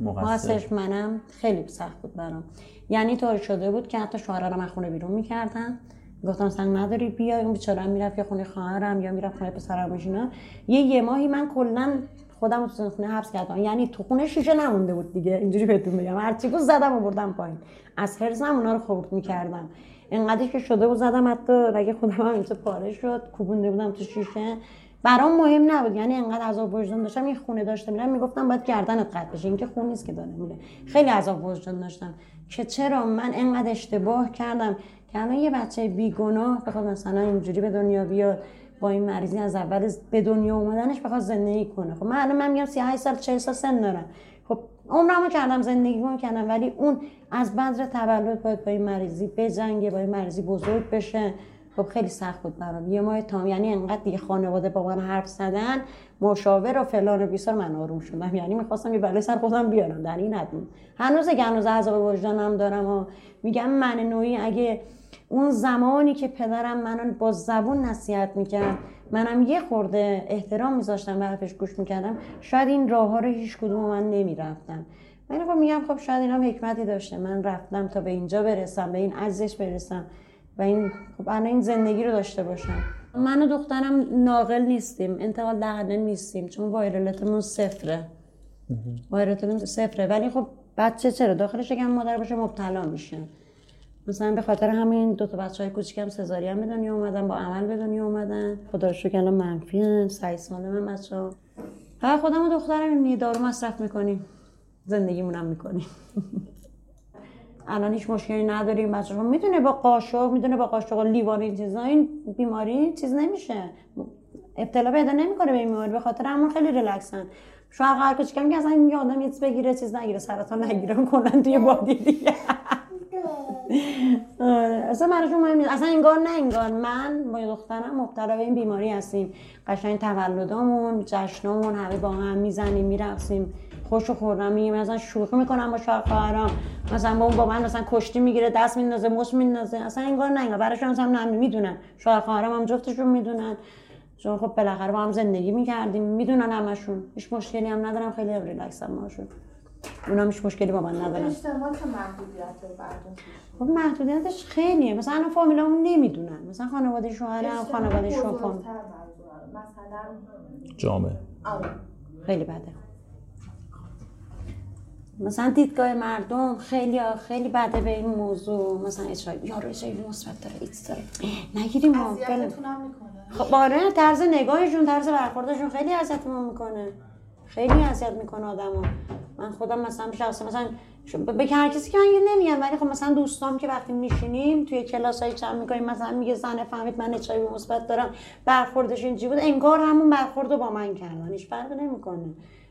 مقصرش منم، خیلی سخت بود برام. یعنی طور شده بود که حتی شوهرم از خونه بیرون می‌کردن. گفتم سنگ نداری بیای، اون بیچاره میرفت یا خونه خواهرم یا میرفت خونه پسرم اینا. یه یه ماهی من کلاً خودم تو خونه حبس کردم، یعنی تو خونه شیشه نمونده بود دیگه، اینجوری بهتون بگم. هر چیکو زدم و بردم پایین، از هرزم اونا رو خورد می‌کردم، اینقدر که شده بود زدم، حتی رگ خودم هم اینطور پاره شد، کوبونده بودم تو شیشه. برام مهم نبود، یعنی اینقدر عذاب وجدان داشتم. این خونه داشتم میرم میگفتم باید گردنت قطع بشه، این که خون نیست که داره میره. خیلی عذاب وجدان داشتم که چرا من اینقدر اشتباه کردم که الان یه بچه بیگناه بخواد مثلا اینجوری به دنیا بیاد، با این مریضی از اول به دنیا اومدنش بخواد زندگی کنه. خب من الان من میگم سی و هشت سال چهل سال سن دارم، خب عمرمو کردم زندگیمو کردم، ولی اون از بذر تولد باید با این مریضی بجنگه، با این مریضی بزرگ بشه. خب خیلی سخت بود برام یه ماه تام، یعنی انقدر دیگه خانواده با من حرف زدن، مشاور و فلان و بیسار، من آروم شدم. یعنی می‌خواستم یه بلای سر خودم بیارم. در این حد هنوز هنوز عذاب وجدانم دارم و میگم من نوعی اگه اون زمانی که پدرم منو با زبون نصیحت میکرد، منم یه خورده احترام میذاشتم و حرفش گوش میکردم، شاید این راه‌ها رو هیچ کدوم من نمیرفتم. من خب میگم خب شاید اینا حکمتی داشته، من رفتم تا به اینجا برسم، به این ارزش برسم و این خب الان این زندگی رو داشته باشم. من و دخترم ناقل نیستیم، انتقال دهنده نیستیم، چون وایرالتمون صفره. وایرالتمون صفره، ولی خب بچه چرا داخل شکم مادر باشه مبتلا میشه. مثلا به خاطر همین دو تا بچهای کوچیکم سزارین به دنیا اومدن، با عمل به دنیا اومدن. خدا رو شکر الان منفیه، سه سالمه بچه‌ها. فقط خودم و دخترم این دارو مصرف میکنیم، زندگیمون هم میکنیم. الان هیچ مشکلی نداریم، بچه‌ها میتونه با قاشق، میتونه با قاشق لیوان این چیزا، این بیماری چیز نمیشه، ابتلا پیدا نمیکنه به این بیماری، به خاطر همون خیلی ریلکسن. شاید هر کوچیکم که اصلا یه آدم ایدز بگیره، چیز نگیره، سرطان نگیره، کلا توی بادی دیگه. اصلا براشون مهم نیست، اصلا انگار نه انگار من با دخترم مبتلا به این بیماری هستیم. قشنگ تولدامون، جشنامون همه با هم میزنیم، میرقصیم، خوشو خوردم میگیم، مثلا شوخی میکنم با شوهر خواهرام، مثلا با اون با من مثلا کشتی میگیره، دست میندازه، مش میندازه، اصلا انگار نه انگار. براشون هم نمیدونن، شوهر خواهرام هم جفتشون میدونن، چون خب بالاخره با هم زندگی میکردیم، میدونن همشون. هیچ مشکلی هم ندارم، خیلی ریلکسم باهاشون، اونم هیچ مشکلی با من ندارن. اجتماع که محدودیت رو برداشت میشه. خب محدودیتش خیلیه. مثلا فامیلامون نمیدونن. مثلا خانواده شوهرم، خانواده شوهرم. مثلا جامعه. آره. خیلی بده. مثلا دیدگاه مردم خیلی خیلی بده به این موضوع. مثلا اچ آی وی یارو اچ آی وی مثبت داره، ایکس داره. نگیریم ما. اذیتتون هم میکنه. خب آره، طرز نگاهشون، طرز برخوردشون خیلی اذیتمون میکنه. خیلی اذیت میکنه آدمو. من خودم مثلا شخصا مثلا به هر کسی که من نمیگم، ولی خب مثلا دوستام که وقتی میشینیم توی کلاسای جمع میکنیم، مثلا میگه زن فهمید من اچ آی وی مثبت دارم، برخوردش اینجوری بود، انگار همون برخوردو با من کردن. هیچ فرقی نمیکنه،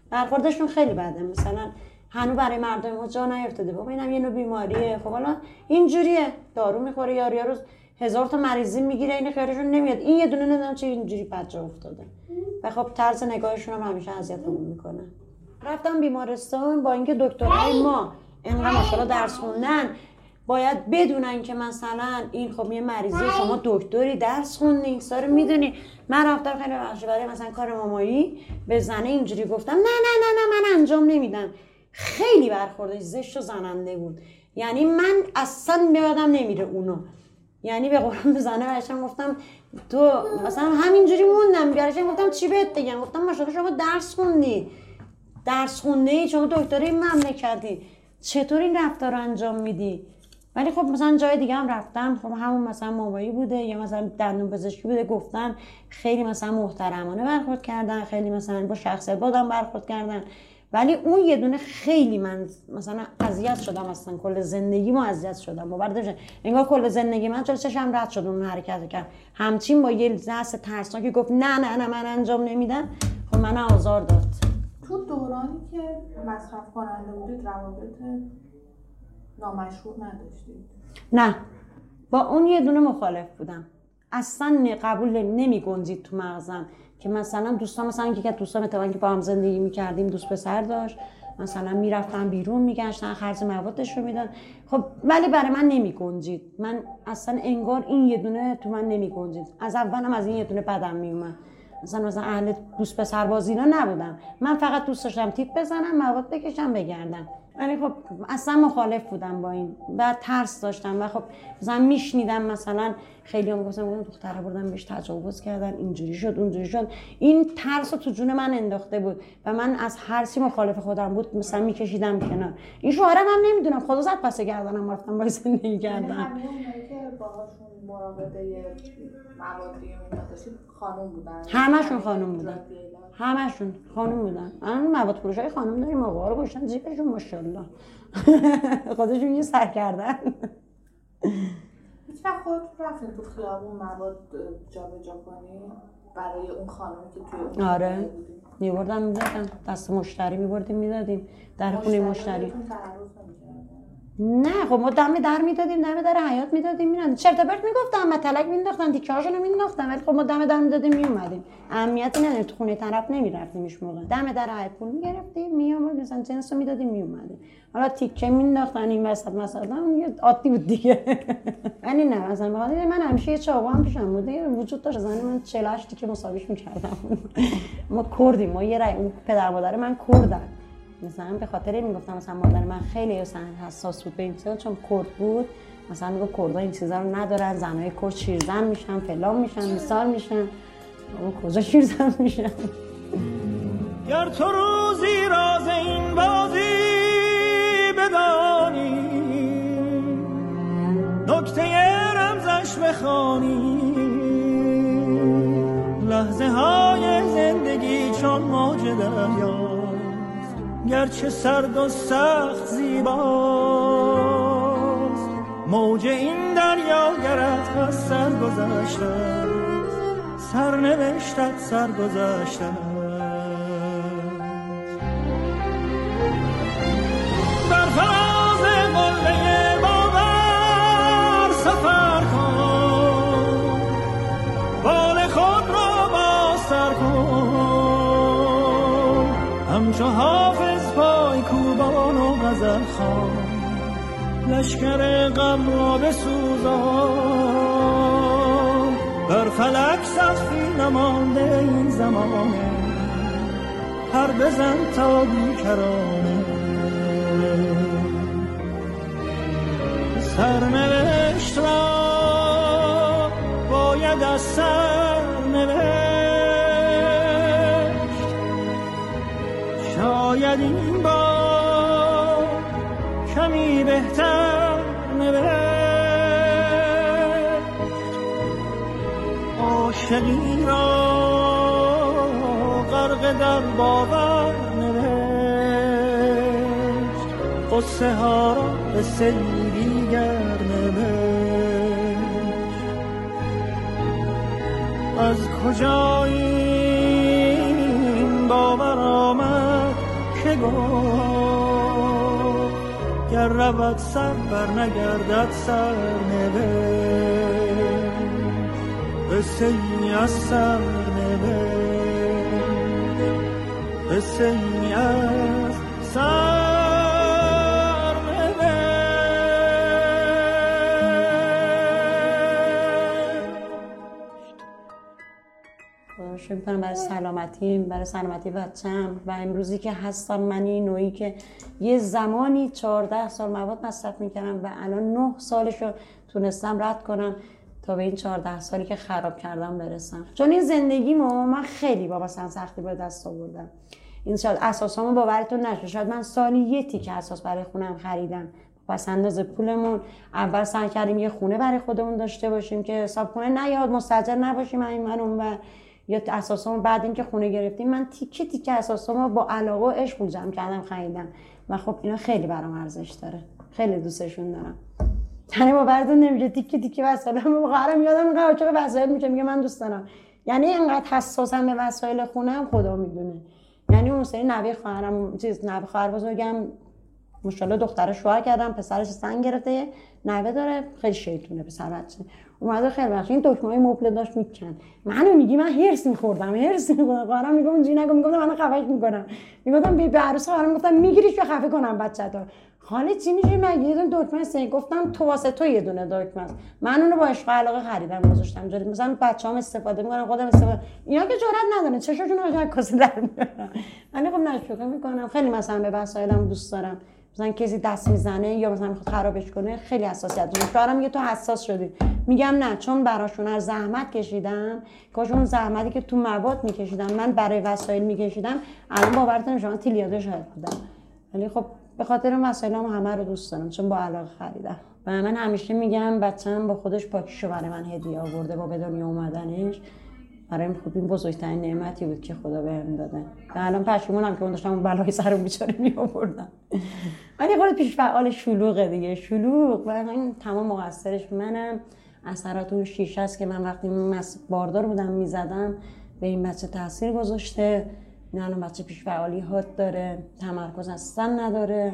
برخوردشون خیلی بده. مثلا هنوز برای مردم ما جا نیافتاده، بابا اینم یه نوع بیماریه، خب حالا اینجوریه، دارو میخوره، یارو یارو هزار تا مریضی میگیره، این خیرشون نمیاد، این یه دونه نمیدونم چه اینجوری بچه افتاده. و خب طرز نگاهشون هم همیشه اذیتمون میکنه. رفتم بیمارستان، با اینکه دکترهای ما اینقدر مثلا درس خوندن، باید بدونن که مثلا این خب یه مریضی، شما دکتری درس خوندی، این سارو میدونی. من رفتم خیلی بخشی برای مثلا کار مامایی به زنه اینجوری گفتم نه نه نه نه من انجام نمیدم. خیلی برخوردش زشت و زننده بود، یعنی من اصلا بیادم نمیره اونو، یعنی به قولم به زنه برشم گفتم تو مثلا همینجوری موندم، برشم گفتم چی بهت بگم، گفتم ماشاءالله شما درس خوندی، درس خونده ای، شما دکترای مملکتی، چطور این رفتار رو انجام میدی؟ ولی خب مثلا جای دیگه هم رفتن، خب همون مثلا مامایی بوده یا مثلا دندون پزشکی بوده، گفتن خیلی مثلا محترمانه برخورد کردن، خیلی مثلا با شخص بادم برخورد کردن. ولی اون یه دونه خیلی من مثلا اذیت شدم، اصلا کل زندگی ما اذیت شدم، باور نمیشه انگار کل زندگی من چون چشم رد شد اون حرکت کرد. همچین با یه دست ترسناکی گفت نه نه نه من انجام نمیدم. خب من آزار داد. تو دورانی که مصرف کننده بودید روابط نامشروع نداشتید؟ نه، با اون یه دونه مخالف بودم، اصلا قبول نمی گنجید تو مغزم که مثلا دوستان، مثلا که دوستان اتفاقی که با هم زندگی می‌کردیم دوست پسر داشت، مثلا میرفتن بیرون میگشتن خرج موادش رو میدن. خب ولی برای من نمی گنجید، من اصلا انگار این یه دونه تو من نمی گنجید. از اولم از این یه دونه بدم می اومد. مثلا مثلا اهل دوست پسر بازی اینا نبودم، من فقط دوست داشتم تیپ بزنم، مواد بکشم، بگردم. ولی خب اصلا مخالف بودم با این، بعد ترس داشتم. و خب مثلا میشنیدم مثلا خیلی هم گفتم دختره بردم بهش تجاوز کردن، اینجوری شد اونجوری شد. این ترس رو تو جون من انداخته بود و من از هر چی مخالف خودم بود مثلا میکشیدم کنار. این شوهرم هم نمیدونم خدا زد پس گردنم رفتم با زندگی کردم. همه اونایی که باهاشون مراقبه موادی مخدر خانم بودن، همشون خانم بودن، همشون خانم بودن. الان مواد فروشای خانم داریم، آقا رو گشتن جیبشون ماشاءالله خودشون یه سر کردن. هیچ وقت خود رفتن تو خیابون مواد جابجا کنی برای اون خانمی که توی اون؟ آره، می‌بردم می‌دادم دست مشتری، می‌بردیم می‌دادیم در خونه مشتری. نه خب ما دم در میدادیم، دم در حیات میدادیم میرن، چرت و پرت میگفتن، متلک مینداختن، تیکه هاشونو مینداختن. ولی خب ما دم در میدادیم میومدیم، اهمیتی نداره، تو خونه طرف نمیرفتیم ایش موقع. دم در حیات پول میگرفتیم میومد، مثلا جنسو میدادیم میومدیم. حالا تیکه مینداختن این وسط مثلا عادی بود دیگه. یعنی نه مثلا من همیشه یه چاقو هم پیشم بود وجود داشت، زن من چهل و هشت تیکه مساویش میکردم. ما کردیم، ما یه رای اون پدر مادر من کردن، مثلا به خاطر میگفتم مثلا مادر من خیلی حساس بود به این چیزا چون کرد بود، مثلا میگه کردها این چیزا رو ندارن، زنای کرد شیرزن میشن، فلان میشن، میسار میشن. اون کجا شیرزن میشن؟ گر تو روزی راز این بازی بدانی، نکته رمزش بخوانی، لحظه های زندگی چون موج دریا گرچه سرد و سخت زیباست، موج این دریا گرت از سر گذشته است، سرنوشتت سر گذشته است. بر فراز قله باور سفر کن، بال خود را بازتر کن، همچو لشکر غم را بسوزان، بر فلک سخفی نمانده این زمانه، پر بزن تا بیکرانه، سرنوشت را باید از سرنوشت، شاید این با می بهتر نوشت، عاشقی را غرق در باور نوشت، قصه ها را به سیل دیگر نوشت. از کجا این باور آمد که گفت گر رود سر بر نگردد سرنوشت، قصه ای از سرنوشت، قصه ای از سرنوشت. خواهش می‌کنم برای سلامتیم، برای سلامتی بچه‌م و امروزی که هستم من این نوعی که یه زمانی چهارده سال مواد مصرف میکردم و الان نه سالش رو تونستم رد کنم تا به این چهارده سالی که خراب کردم برسم. چون این زندگیمو من خیلی با مثلا سختی به دست آوردم. این شاید اساسامو باورتون نشه، شاید من سالی یه تیکه اساس برای خونم خریدم، پس اندازه پولمون اول سعی کردیم یه خونه برای خودمون داشته باشیم که حساب کنه نیاد، مستاجر نباشیم این من اون و یا اساسامو. بعد اینکه خونه گرفتیم من تیکه تیکه اساسامو با علاقه و عشق پول جمع کردم خریدم و خب اینا خیلی برام ارزش داره، خیلی دوستشون دارم. یعنی با بردون نمیشه تیکه تیکه وسایلمو بخارم یادم میاد آقا چه وسایل میشه میگه من دوست دارم. یعنی اینقدر حساسم به وسایل خونه‌ام خدا میدونه. یعنی اون سری نوه خواهرم چیز نوه خواهر بزرگم ماشاءالله دختره شوهر کردم، پسرش سن گرفته، نوه داره، خیلی شیطونه پسر بچه. اومده خیلی بخش این دکمه‌های مبله داشت میکند. منو میگی من هرس می‌خوردم، هرس می‌خوردم. قارم میگم اونجوری نگو، میگم منو خفهش می‌کنم. میگفتم به عروسه قارم گفتم میگیریش به خفه کنم بچه‌تو. خاله چی میشه مگه یه دونه دکمه سه گفتم تو واسه تو یه دونه دکمه است. من اونو با عشق و علاقه خریدم گذاشتم جوری مثلا بچه‌ام استفاده می‌کنن، خودم استفاده. اینا که جرئت ندارن چشاشون رو کاسه در میارن. من خب نشوکه می‌کنم. خیلی مثلا به وسایلم دوست دارم. مثلا کسی دست میزنه یا مثلا میخواد خرابش کنه خیلی حساسیت دارم. شوهرم میگه تو حساس شدی. میگم نه، چون براشون از زحمت کشیدم، کاش اون زحمتی که تو مواد میکشیدم من برای وسایل میکشیدم الان باورت نمیشه تیلیاده شده بودم. ولی خب به خاطر اون وسایلام همه رو دوست دارم چون با علاقه خریدم. و من همیشه میگم بچه‌م با خودش پاکیشو برای من هدیه آورده با به دنیا اومدنش. برای من خوب این بزرگترین نعمتی بود که خدا بهم داده. تا الان پشیمونم که اون داشتم اون بلای سرم بیچاره میآوردم. ولی خود پیش فعال شلوغه دیگه، شلوغ. و این تمام مقصرش منم. اثرات اون شیشه است که من وقتی باردار بودم میزدم به این بچه تاثیر گذاشته. نه الان بچه پیش فعالی هات داره، تمرکز اصلا نداره.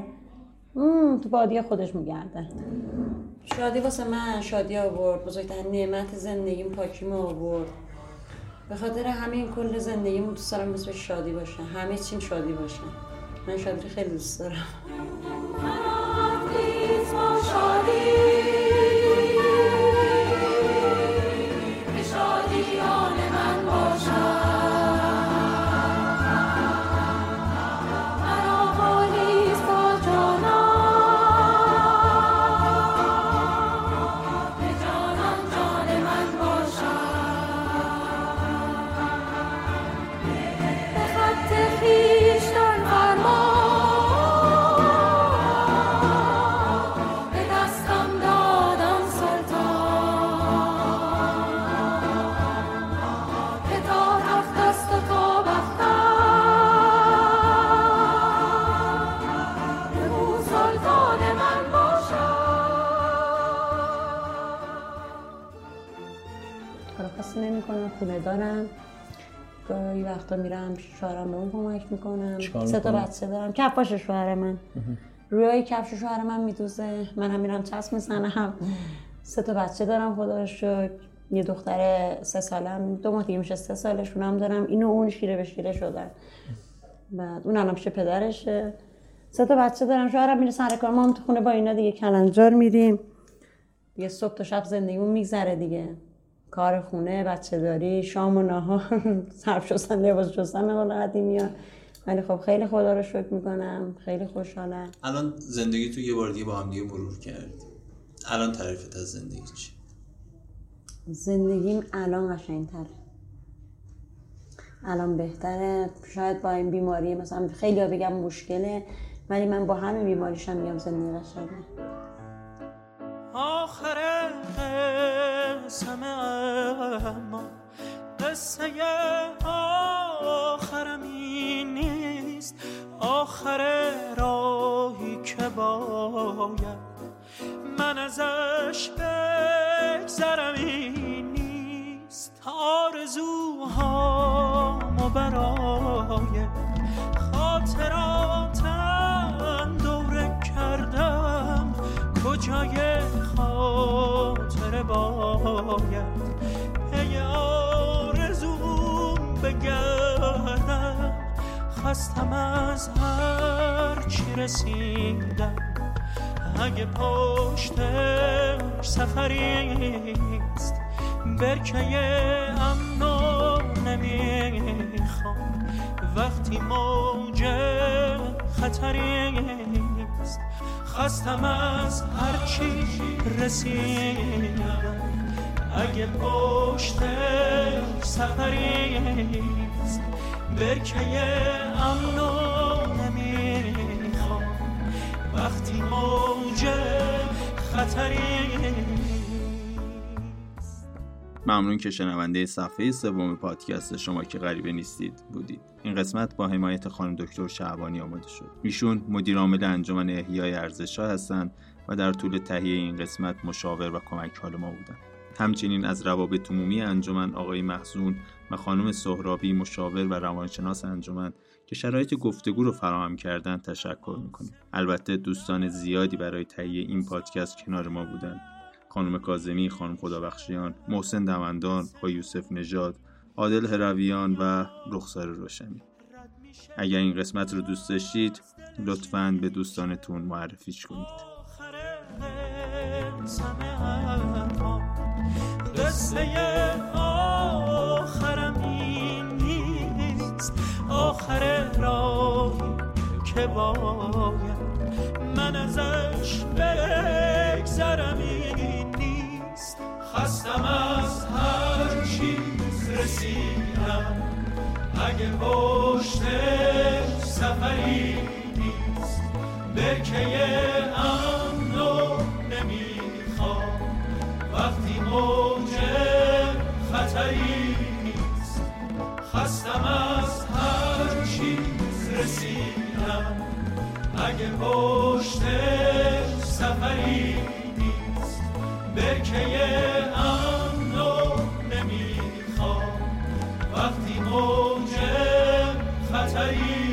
مم، تو بادی خودش میگرده. شادی واسه من شادی آورد، بزرگترین نعمت زندگیم پاکیمو آورد. به خاطر همین کل زندگیمو دوست دارم مثل شادی باشه، همه چیم شادی باشه. من شادی خیلی دوست دارم. خونه دارم، گاهی وقتا میرم شوهرم به اون کمک میکنم. سه تا بچه دارم، کفش شوهر من روی کفش شوهر من میدوزه، من هم میرم چسب میزنم. سه تا بچه دارم خدا رو شکر، یه دختر سه سالم، دو ماه دیگه میشه سه سالشون هم دارم. اینو اون شیره به شیره شدن، بعد اون الان میشه پدرشه. سه تا بچه دارم، شوهرم میره سر کار، ما هم تو خونه با اینا دیگه کلنجار میریم دیگه. صبح تا شب زندگیمون میگذره دیگه، کار خونه، بچه داری، شام و نهار، صرف شستن، لباس شستن به قول قدیمی‌ها. ولی خب خیلی خدا رو شکر میکنم، خیلی خوشحالم. الان زندگی تو یه بار دیگه با هم دیگه مرور کرد. الان تعریفت از زندگی چی؟ زندگیم الان قشنگ‌تره، الان بهتره. شاید با این بیماری مثلا خیلی‌ها بگم مشکله، ولی من با همین بیماریشم میگم زندگی قشنگه. آخر قسم اما قصه آخرم این نیست، آخر راهی که باید من ازش بگذرم این نیست. آرزوهامو برای خاطراتم دوره کردم، کجای خاطر باید پی آرزوم بگردم. خستم از هر چی رسیدم، اگه پشتش سفریست برکه امنو نمیخوام. وقتی موج خطریست، خستم از هرچی رسیدم، اگه پشتش سفریست برکه امنو نمیخوام. وقتی موج خطری. ممنون که شنونده صفحه سوم پادکست شما که غریبه نیستید بودید. این قسمت با حمایت خانم دکتر شعبانی آماده شد. ایشون مدیر عامل انجمن احیای ارزشها هستند و در طول تهیه این قسمت مشاور و کمک حال ما بودند. همچنین از روابط عمومی انجمن آقای محسون و خانم سهرابی مشاور و روانشناس انجمن که شرایط گفتگو رو فراهم کردن تشکر می‌کنیم. البته دوستان زیادی برای تهیه این پادکست کنار ما بودند. خانم کاظمی، خانم خدابخشیان، محسن دمندان، آقای یوسف نژاد، عادل هرویان و رخسار روشمی. اگر این قسمت رو دوست داشتید لطفاً به دوستانتون معرفیش کنید. آخر راهی که باید من ازش بگذرم این نیست. خستم از هر چیز رسیدم، اگه پشتش سفری نیست. برکه امن رو نمیخوام وقتی موج خطری نیست. خستم از هر چیز رسیدم، اگه پشتش سفری نیست. برکه امن رو نمیخوام وقتی موج خطری